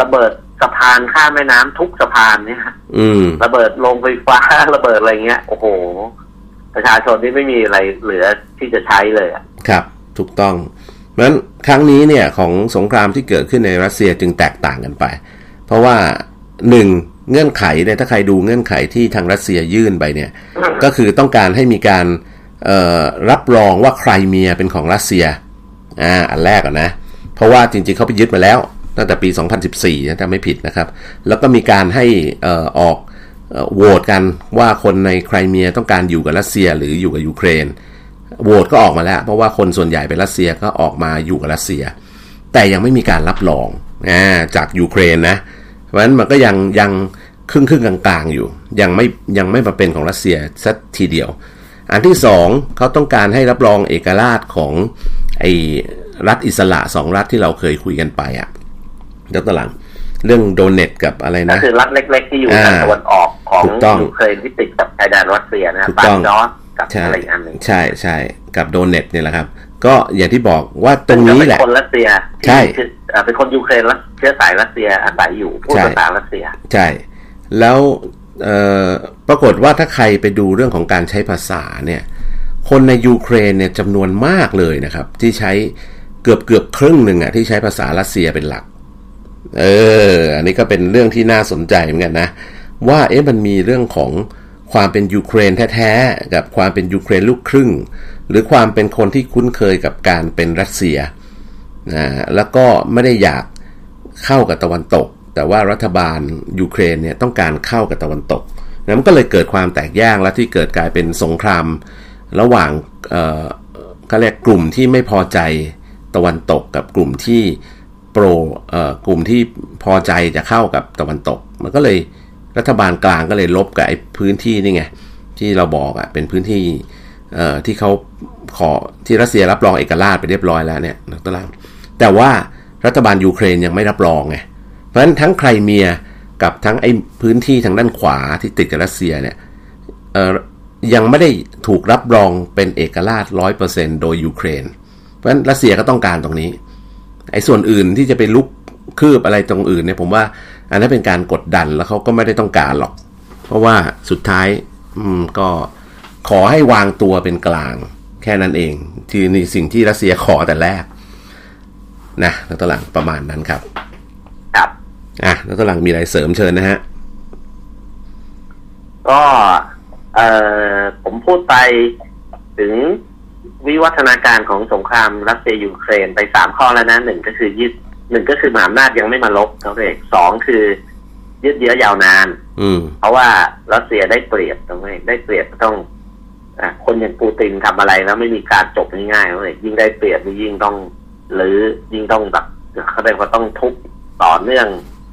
ระเบิดสะพานข้ามแม่น้ำทุกสะพานเนี่ยอืมระเบิดโรงไฟฟ้าระเบิดอะไรเงี้ยโอ้โหประชาชนที่ไม่มีอะไรเหลือที่จะใช้เลยอ่ะครับถูกต้องเพราะฉะนั้นครั้งนี้เนี่ยของสงครามที่เกิดขึ้นในรัสเซียจึงแตกต่างกันไปเพราะว่าหนึ่งเงื่อนไขเนี่ยถ้าใครดูเงื่อนไขที่ทางรัสเซียยื่นไปเนี่ยก็คือต้องการให้มีการรับรองว่าไครเมียเป็นของรัสเซียอ่าอันแรกก่อนนะเพราะว่าจริงๆเขาไปยึดมาแล้วตั้งแต่ปีสองพันสิบสี่นะถ้าไม่ผิดนะครับแล้วก็มีการให้เอ่อออกโหวตกันว่าคนในไครเมียต้องการอยู่กับรัสเซียหรืออยู่กับยูเครนโหวตก็ออกมาแล้วเพราะว่าคนส่วนใหญ่เป็นรัสเซียก็ออกมาอยู่กับรัสเซียแต่ยังไม่มีการรับรองอ่าจากยูเครนนะเพราะฉะนั้นมันก็ยังยังครึ่งครึ่งกลางๆอยู่ยังไม่ยังไม่มาเป็นของรัสเซียสักทีเดียวอันที่สองเขาต้องการให้รับรองเอกราชของไอ้รัฐอิสระสองรัฐที่เราเคยคุยกันไปอ่ะเดี๋ยวตะหลังเรื่องโดเนตกับอะไรนะก็คือรัฐเล็กๆที่อยู่ทางตะวันออกของยูเครนที่ติดกับชายแดนรัสเซียนะบ้านดอน กับอะไรอันหนึ่งใช่ใช่กับโดเนตเนี่ยแหละครับก็อย่างที่บอกว่าตรงนี้แหละเป็นคนรัสเซียใช่เป็นคนยูเครนเชื้อสายรัสเซียอาศัยอยู่พูดภาษารัสเซียใช่แล้วปรากฏว่าถ้าใครไปดูเรื่องของการใช้ภาษาเนี่ยคนในยูเครนเนี่ยจำนวนมากเลยนะครับที่ใช้เกือบเกือบครึ่งหนึ่งอ่ะที่ใช้ภาษารัสเซียเป็นหลักเอออันนี้ก็เป็นเรื่องที่น่าสนใจเหมือนกันนะว่าเอ๊ะมันมีเรื่องของความเป็นยูเครนแท้ๆกับความเป็นยูเครนลูกครึ่งหรือความเป็นคนที่คุ้นเคยกับการเป็นรัสเซียนะแล้วก็ไม่ได้อยากเข้ากับตะวันตกแต่ว่ารัฐบาลยูเครนเนี่ยต้องการเข้ากับตะวันตกนะมันก็เลยเกิดความแตกแยกและที่เกิดกลายเป็นสงครามระหว่างเอ่อเขาเรียกกลุ่มที่ไม่พอใจตะวันตกกับกลุ่มที่โปรเอ่อกลุ่มที่พอใจจะเข้ากับตะวันตกมันก็เลยรัฐบาลกลางก็เลยลบกับไอ้พื้นที่นี่ไงที่เราบอกอ่ะเป็นพื้นที่เอ่อที่เขาขอที่รัสเซียรับรองเอกราชไปเรียบร้อยแล้วเนี่ยนักตะลังแต่ว่ารัฐบาลยูเครนยังไม่รับรองไงเพราะฉะนั้นทั้งไครเมียกับทั้งไอ้พื้นที่ทางด้านขวาที่ติดกับรัสเซียเนี่ยเอ่อยังไม่ได้ถูกรับรองเป็นเอกราช ร้อยเปอร์เซ็นต์ โดยยูเครนเพราะฉะนั้นรัสเซียก็ต้องการตรงนี้ไอ้ส่วนอื่นที่จะไปลุกคืบอะไรตรงอื่นเนี่ยผมว่าอันนั้นเป็นการกดดันแล้วเขาก็ไม่ได้ต้องการหรอกเพราะว่าสุดท้ายอืมก็ขอให้วางตัวเป็นกลางแค่นั้นเองที่นี่สิ่งที่รัสเซียขอแต่แรกนะแล้วตอนหลังประมาณนั้นครับครับอ่ะแล้วตอนหลังมีอะไรเสริมเชิญนะฮะก็เอ่อผมพูดไปถึงวิวัฒนาการของสงครามรัสเซียยูเครนไปสามข้อแล้วนะหนึ่งก็คือยึดหนึ่งก็คือมหาอำนาจยังไม่มาลบเขาเองสองคือยืดเยื้อยาวนานเพราะว่ารัสเซียได้เปรียบตรงนี้ได้เปรียบต้องอ่ะคนอย่างปูตินทำอะไรแล้วไม่มีการจบง่ายๆเลยยิ่งได้เปรียบยิ่งต้องหรือยิ่งต้องแบบเขาเรียกว่าต้องทุบต่อเนื่อง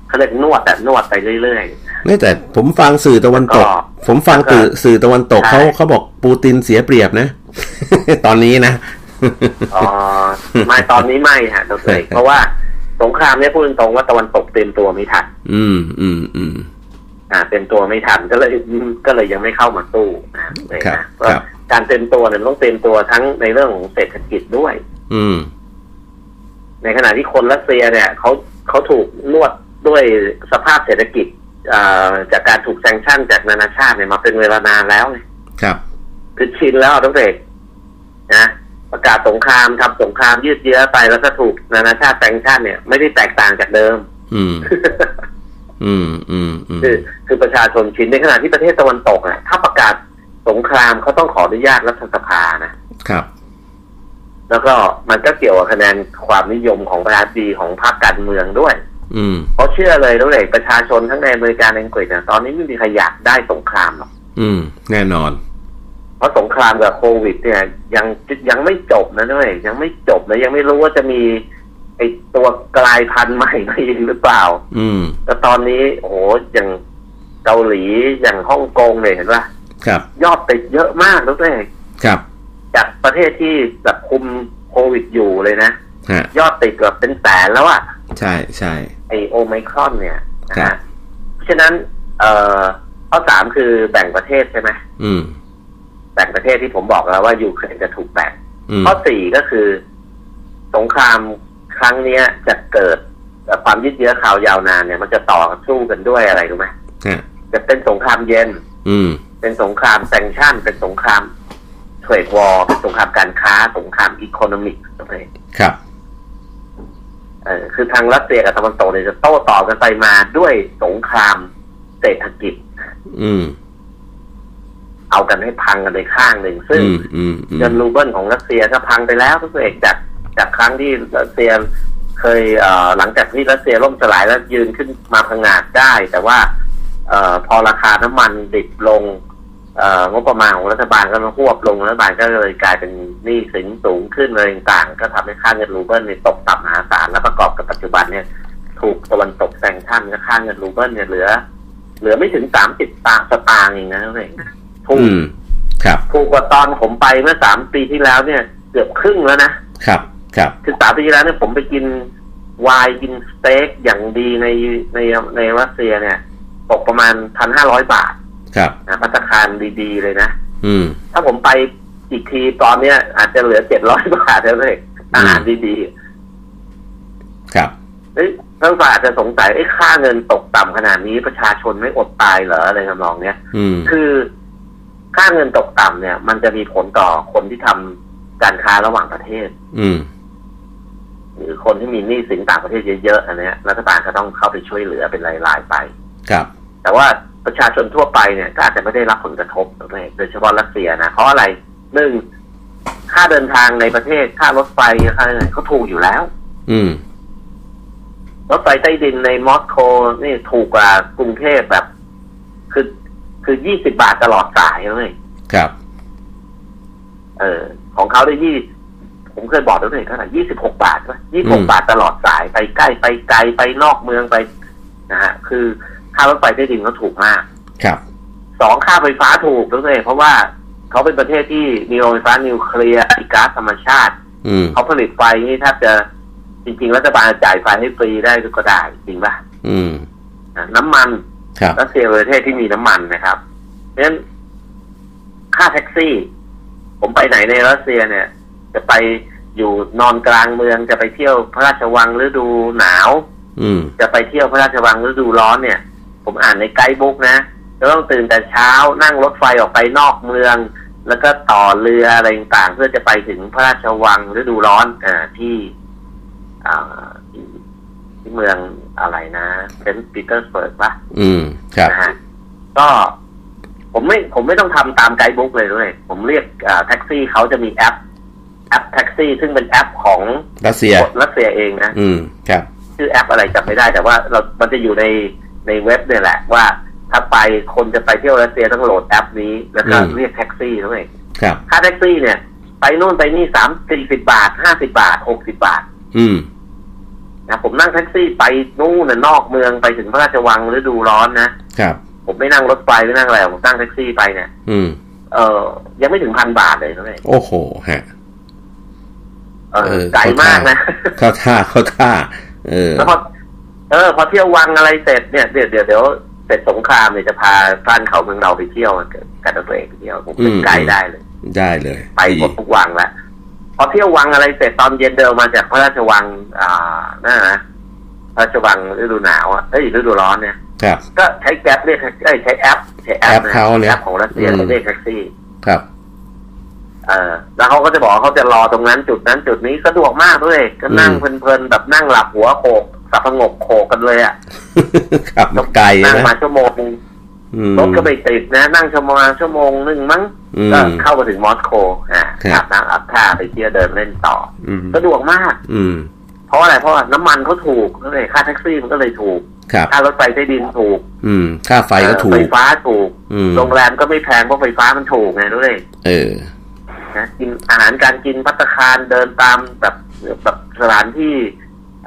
เขาเรียกนวดแต่นวดไปเรื่อยๆนี่แต่ผมฟังสื่อตะวันตกผมฟังสื่อตะวันตกเขาเขาบอกปูตินเสียเปรียบนะตอนนี้นะอ๋อไม่ตอนนี้ไม่ฮะตัวเองเพราะว่าสงครามเนี่ยพูดตรงๆว่าตะวันตกเตรียมตัวไม่ทันอืมอืมอืมอ่าเตรียมตัวไม่ทันก็เลยก็เลยยังไม่เข้ามาตู้นะครับการเตรียมตัวเนี่ยต้องเตรียมตัวทั้งในเรื่องของเศรษฐกิจด้วยอืมในขณะที่คนรัสเซียเนี่ยเขาเขาถูกนวดด้วยสภาพเศรษฐกิจอ่าจากการถูกแซงชั่นจากนานาชาติเนี่ยมาเป็นเวลานานแล้วครับคือชินแล้วตั้งแต่นะประกาศสงครามทำสงครามยืดเยื้อไปแล้วก็ถูกนานาชาติแซงชั่นเนี่ยไม่ได้แตกต่างจากเดิมอืม อืม อืม อืม คือคือประชาชนชินในขณะที่ประเทศตะวันตกอ่ะถ้าประกาศสงครามเขาต้องขออนุญาตรัฐสภานะครับแล้วก็มันก็เกี่ยวกับคะแนนความนิยมของประชาชนของพรรคการเมืองด้วยอืมเพราะเชื่อเลยด้วยประชาชนทั้งในอเมริกาในอังกฤษเนี่ยตอนนี้ไม่มีใครอยากได้สงครามหรอกอืมแน่นอนเพราะสงครามกับโควิดเนี่ยยังยังไม่จบนะด้วยยังไม่จบนะยังไม่รู้ว่าจะมีไอตัวกลายพันธุ์ใหม่มาอีกหรือเปล่าอืมแต่ตอนนี้โอ้โหอย่างเกาหลีอย่างฮ่องกงเลยเห็นป่ะครับยอดติดเยอะมากแล้วด้วยครับจากประเทศที่แบบคุมโควิดอยู่เลยนะยอดติดเกือบเป็นแสนแล้วอ่ะใช่ใช่ไอโอไมครอนเนี่ยนะเพราะฉะนั้นเอ่อข้อสามคือแบ่งประเทศใช่ไหมอืมแบ่งประเทศที่ผมบอกแล้วว่ายูเครนจะถูกแบ่งข้อสี่ก็คือสงครามครั้งเนี้ยจะเกิดความยืดเยื้อข่าวยาวนานเนี่ยมันจะต่อสู้กันด้วยอะไรรู้ไหมจะเป็นสงครามเย็นอืมเป็นสงครามแซงชั่นเป็นสงครามเทรดวอร์เป็นสงครามการค้าสงครามอีโคโนมิกอะไรครับเออคือทางรัสเซียกับตะวันตกเนี่ยจะโต้ตอบกันไปมาด้วยสงครามเศรษฐกิจอืมเอากันให้พังกันในข้างหนึ่งซึ่งเงินรูเบิลของรัสเซียก็พังไปแล้วทุกเอกจากจากครั้งที่รัสเซียเคยเอ่อหลังจากที่รัสเซียล่มสลายแล้วยืนขึ้นมาพังงาดได้แต่ว่าเอ่อพอราคาน้ำมันดิบลงเอ่องบประมาณของรัฐบาลก็มันควบลงรัฐบาลก็เลยกลายเป็นหนี้สินสูงขึ้นอะไรต่างก็ทำให้ค่าเงินรูเบิลเนี่ยตกต่ำมหาศาลและประกอบกับปัจจุบันเนี่ยถูกตะวันตกแซงชั่นก็ค่าเงินรูเบิลเนี่ยเหลือเหลือไม่ถึงสามสิบสตางค์เองนะทุกเอกถูกครับถูกกว่าตอนผมไปเมื่อสามปีที่แล้วเนี่ยเกือบครึ่งแล้วนะครับครับคือสามปีที่แล้วเนี่ยผมไปกินไวน์กินสเต็กอย่างดีในในในรัสเซียเนี่ยตกประมาณพันห้าร้อยบาทครับนะภัตตาคารดีๆเลยนะ อืมถ้าผมไปอีกทีตอนเนี้ยอาจจะเหลือเจ็ดร้อยบาทแล้วเลยอาหารดีๆครับเอ้ยท่านอาจจะสงสัยไอ้ค่าเงินตกต่ำขนาดนี้ประชาชนไม่อดตายเหรออะไรทำนองเนี้ยคือค่าเงินตกต่ำเนี่ยมันจะมีผลต่อคนที่ทำการค้าระหว่างประเทศหรือคนที่มีหนี้สินต่างประเทศเยอะๆอันเนี้ยรัฐบาลก็ต้องเข้าไปช่วยเหลือเป็นรายๆไปครับแต่ว่าประชาชนทั่วไปเนี่ยก็อาจจะไม่ได้รับผลกระทบโดยเฉพาะรัสเซียนะเพราะอะไรหนึ่งค่าเดินทางในประเทศค่ารถไฟค่าอะไรเขาถูกอยู่แล้วอืมรถไฟใต้ดินในมอสโกนี่ถูกกว่ากรุงเทพแบบคือคือยี่สิบบาทตลอดสายเลยครับเออของเขาได้ยี่ผมเคยบอกแล้วเลยเท่าไหร่ยี่สิบหกบาทวะยี่สิบหกบาทตลอดสายไปใกล้ไปไกลไปนอกเมืองไปนะฮะคือค่ารถไฟใต้ดินเขาถูกมากครับสองค่าไฟฟ้าถูกแล้วเลยเพราะว่าเขาเป็นประเทศที่มีโรงไฟฟ้านิวเคลียร์ก๊าซธรรมชาติเขาผลิตไฟนี่ถ้าจะจริงๆรัฐบาลจ่ายไฟให้ฟรีได้ก็ได้จริงป่ะน้ำมันรัสเซียเป็นประเทศที่มีน้ำมันนะครับเพราะฉะนั้นค่าแท็กซี่ผมไปไหนในรัสเซียเนี่ยจะไปอยู่นอนกลางเมืองจะไปเที่ยวพระราชวังฤดูหนาวจะไปเที่ยวพระราชวังฤดูร้อนเนี่ยผมอ่านในไกด์บุ๊กนะจะต้องตื่นแต่เช้านั่งรถไฟออกไปนอกเมืองแล้วก็ต่อเรืออะไรต่างๆเพื่อจะไปถึงพระราชวังฤดูร้อนอ่าที่อ่าที่เมืองอะไรนะเซนต์ปีเตอร์สเบิร์กป่ะอืมครับนะฮะก็ผมไม่ผมไม่ต้องทำตามไกด์บุ๊กเลยด้วยผมเรียกอ่าแท็กซี่เขาจะมีแอปแอปแท็กซี่ซึ่งเป็นแอปของรัสเซียรัสเซียเองนะอืมครับชื่อแอปอะไรจำไม่ได้แต่ว่าเรามันจะอยู่ในในเว็บเนี่ยแหละว่าถ้าไปคนจะไปเที่ยวรัสเซียต้องโหลดแอปนี้แล้วก็เรียกแท็กซี่ด้วยครับค่าแท็กซี่เนี่ยไปโน่นไปนี่สามสี่สิบบาทห้าสิบบาทหกสิบบาทอืมนะผมนั่งแท็กซี่ไปนู่นน่ะนอกเมืองไปถึงพระราชวังฤดูร้อนนะครับผมไม่นั่งรถไฟไม่นั่งอะไรผมนั่งแท็กซี่ไปเนี่ยอืมเออยังไม่ถึงพันบาทเลยด้วยโอ้โหฮะเออไกลมากนะเขาท่าเขาท่าเออแล้วพอเออพอเที่ยววังอะไรเสร็จเนี่ยเดี๋ยวเดี๋ยวเดี๋ยวเสร็จสงครามเนี่ยจะพาท่านเขาเมืองเราไปเที่ยวกันตัวเองไปเที่ยวผมเป็นไกด์ได้เลยได้เลยไปหมดทุกวังละพอเที่ยววังอะไรเสร็จตอนเย็นเดินมาจากพระราชวังอ่าน่านะพระราชวังฤดูหนาวอ่ะเอ้ยฤดูร้อนเนี่ยก็ใช้แอปเรียกใช้ใช้แอปใช้แอปเขาเนี่ยแอปของรัสเซียเรียกแท็กซี่ครับเออแล้วเขาก็จะบอกเขาจะรอตรงนั้นจุดนั้นจุดนี้สะดวกมากด้วยก็นั่งเพลินๆแบบนั่งหลับหัวโขกสับสงบโขกกันเลยอ่ะขับไกลนั่งมาชั่วโมงรถก็ไปติดนะนั่งชั่วโมงชั่วโมงนึงมั้งก็เข้ามาถึงมอสโกอ่ะขับน้ำอับท่าไปเที่ยวเดินเล่นต่อสะดวกมากอืมเพราะอะไรเพราะน้ำมันเขาถูกก็เลยค่าแท็กซี่มันก็เลยถูกค่ารถไฟใต้ดินถูกอืมค่าไฟก็ถูกไฟฟ้าถูกโรงแรมก็ไม่แพงเพราะไฟฟ้ามันถูกไงด้วยเออนะกินอาหารการกินภัตตาคารเดินตามแบบแบบสถานที่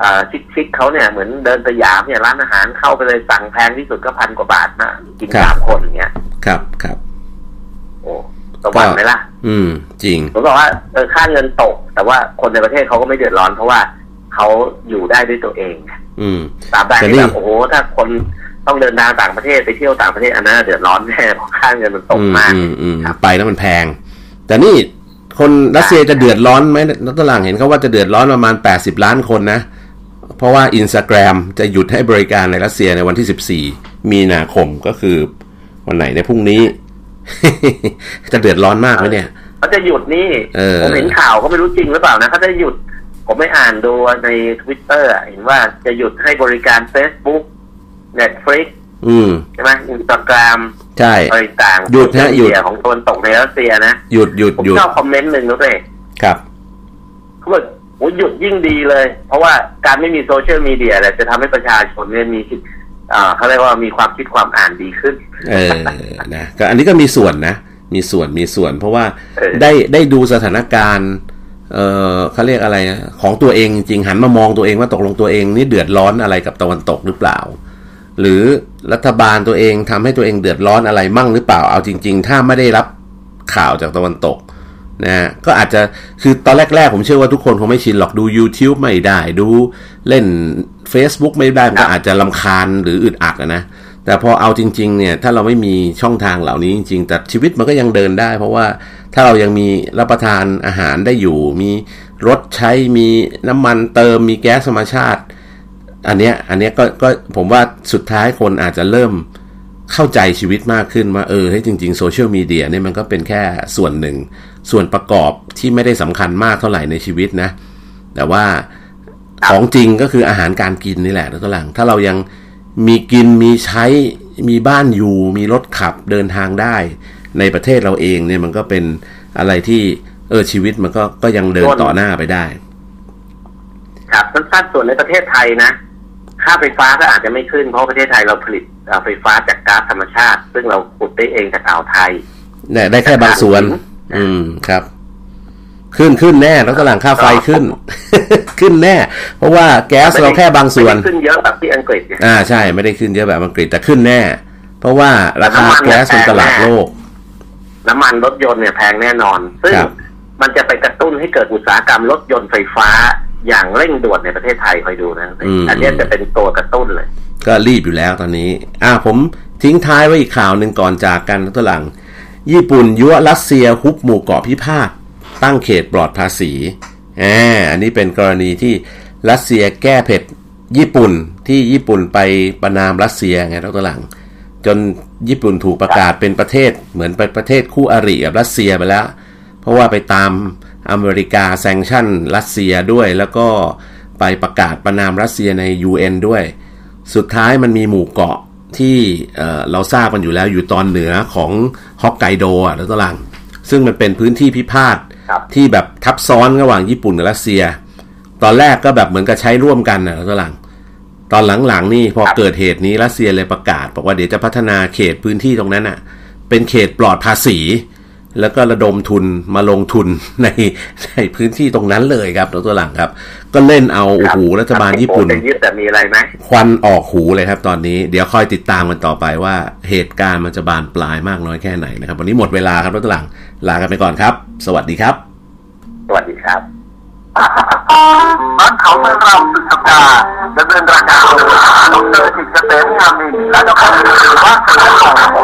อ่าชิคๆเขาเนี่ยเหมือนเดินสยามเนี่ยร้านอาหารเข้าไปเลยสั่งแพงที่สุดก็พันกว่าบาทนะกินสามคนอย่างเงี้ยครับครับโอ้สบายไหมล่ะอืมจริงผมบอกว่าเออค่าเงินตกแต่ว่าคนในประเทศเขาก็ไม่เดือดร้อนเพราะว่าเขาอยู่ได้ด้วยตัวเองอืมตามได้ที่แบบโอ้โหถ้าคนต้องเดินทางต่างประเทศไปเที่ยวต่างประเทศอันนั้นเดือดร้อนแน่เพราะค่าเงินมันตกมากไปแล้วมันแพงแต่นี่คนรัสเซียจะเดือดร้อนไหมนักตลาดเห็นเขาว่าจะเดือดร้อนประมาณแปดสิบล้านคนนะเพราะว่า Instagram จะหยุดให้บริการในรัสเซียในวันที่สิบสี่มีนาคมก็คือวันไหนในพรุ่งนี้ จะเดือดร้อนมากไหมเนี่ยเขาจะหยุดนี่ผมเห็นข่าวก็ไม่รู้จริงหรือเปล่านะเขาจะหยุดผมไม่อ่านดูใน ทวิตเตอร์ เห็นว่าจะหยุดให้บริการ เฟซบุ๊ก เน็ตฟลิกซ์ ใช่ไหม อินสตาแกรม ใช่ต่างๆหยุดนะหยุดของตนตกในรัสเซียนะหยุดหยุดผมชอบคอมเมนต์หนึ่งนะเต้ครับเขาบอกโอ้หยุดยิ่งดีเลยเพราะว่าการไม่มีโซเชียลมีเดียเนี่ยจะทำให้ประชาชนเนี่ยมีอ่าเขาเรียกว่ามีความคิดความอ่านดีขึ้นเออนะก็อันนี้ก็มีส่วนนะมีส่วนมีส่วนเพราะว่าได้ได้ดูสถานการณ์เออเขาเรียกอะไรนะของตัวเองจริงหันมามองตัวเองว่าตกลงตัวเองนี่เดือดร้อนอะไรกับตะวันตกหรือเปล่าหรือรัฐบาลตัวเองทำให้ตัวเองเดือดร้อนอะไรมั่งหรือเปล่าเอาจริงๆถ้าไม่ได้รับข่าวจากตะวันตกนะก็อาจจะคือตอนแรกๆผมเชื่อว่าทุกคนคงไม่ชินหรอกดู ยูทูบ ไม่ได้ดูเล่น เฟซบุ๊ก ไม่ได้ก็อาจจะรำคาญหรืออึดอัดนะ แต่พอเอาจริงๆเนี่ยถ้าเราไม่มีช่องทางเหล่านี้จริงๆแต่ชีวิตมันก็ยังเดินได้เพราะว่าถ้าเรายังมีรับประทานอาหารได้อยู่มีรถใช้มีน้ำมันเติมมีแก๊สธรรมชาติอันเนี้ยอันเนี้ยก็ก็ผมว่าสุดท้ายคนอาจจะเริ่มเข้าใจชีวิตมากขึ้นว่าเออให้จริงๆโซเชียลมีเดียเนี่ยมันก็เป็นแค่ส่วนหนึ่งส่วนประกอบที่ไม่ได้สำคัญมากเท่าไหร่ในชีวิตนะแต่ว่าของจริงก็คืออาหารการกินนี่แหละตัวหลังถ้าเรายังมีกินมีใช้มีบ้านอยู่มีรถขับเดินทางได้ในประเทศเราเองเนี่ยมันก็เป็นอะไรที่เออชีวิตมันก็ก็ยังเดินต่อหน้าไปได้ครับสั้นๆส่วนในประเทศไทยนะค่าไฟฟ้าก็อาจจะไม่ขึ้นเพราะประเทศไทยเราผลิตไฟฟ้าจากก๊าซธรรมชาติซึ่งเราขุดได้เองจากอ่าวไทยเนี่ยได้แค่บางส่วนอืมครับขึ้นขึ้นแน่แล้วตลาดค่าไฟขึ้นขึ้นแน่เพราะว่าแก๊สเราแค่บางส่วนขึ้นเยอะแบบที่อังกฤษอ่าใช่ไม่ได้ขึ้นเยอะแบบอังกฤษแต่ขึ้นแน่เพราะว่าราคาแก๊สในตลาดโลกน้ำมันรถยนต์เนี่ยแพงแน่นอนซึ่งมันจะไปกระตุ้นให้เกิดอุตสาหกรรมรถยนต์ไฟฟ้าอย่างเร่งด่วนในประเทศไทยคอยดูนะอันนี้จะเป็นตัวกระตุ้นเลยก็รีบอยู่แล้วตอนนี้อ่าผมทิ้งท้ายไว้อีกข่าวหนึ่งก่อนจากกันตลาดญี่ปุ่นยั่วรัสเซียฮุบหมู่เกาะพิพาทตั้งเขตปลอดภาษีอ่าอันนี้เป็นกรณีที่รัสเซียแก้เผ็ดญี่ปุ่นที่ญี่ปุ่นไปประนามรัสเซียไงตัวหลังจนญี่ปุ่นถูกประกาศเป็นประเทศเหมือนเป็นประเทศคู่อริกับรัสเซียไปแล้วเพราะว่าไปตามอเมริกาแซงชั่นรัสเซียด้วยแล้วก็ไปประกาศประนามรัสเซียใน ยู เอ็น ด้วยสุดท้ายมันมีหมู่เกาะที่เอ่อเราทราบกันอยู่แล้วอยู่ตอนเหนือของฮอกไกโดอ่ะตัวหลังซึ่งมันเป็นพื้นที่พิพาทที่แบบทับซ้อนระหว่างญี่ปุ่นกับรัสเซียตอนแรกก็แบบเหมือนกับใช้ร่วมกันนะตอนหลังตอนหลังๆนี่พอเกิดเหตุนี้รัสเซียเลยประกาศบอกว่าเดี๋ยวจะพัฒนาเขตพื้นที่ตรงนั้นอ่ะเป็นเขตปลอดภาษีแล้วก็ระดมทุนมาลงทุนในในพื้นที่ตรงนั้นเลยครับตัวหลังครับก็เล่นเอาโอ้โหรัฐบาลญี่ปุ่นแต่มีอะไรไหมควันออกหูเลยครับตอนนี้เดี๋ยวค่อยติดตามกันต่อไปว่าเหตุการณ์มันจะบานปลายมากน้อยแค่ไหนนะครับวันนี้หมดเวลาครับตัวหลังลากันไปก่อนครับสวัสดีครับสวัสดีครับร้านเขาเมืองเราสุดสัปดาห์ดำเนินรายการโดยดร.จิตรเสถียร งามนินทร์และดร.วัชรพงศ์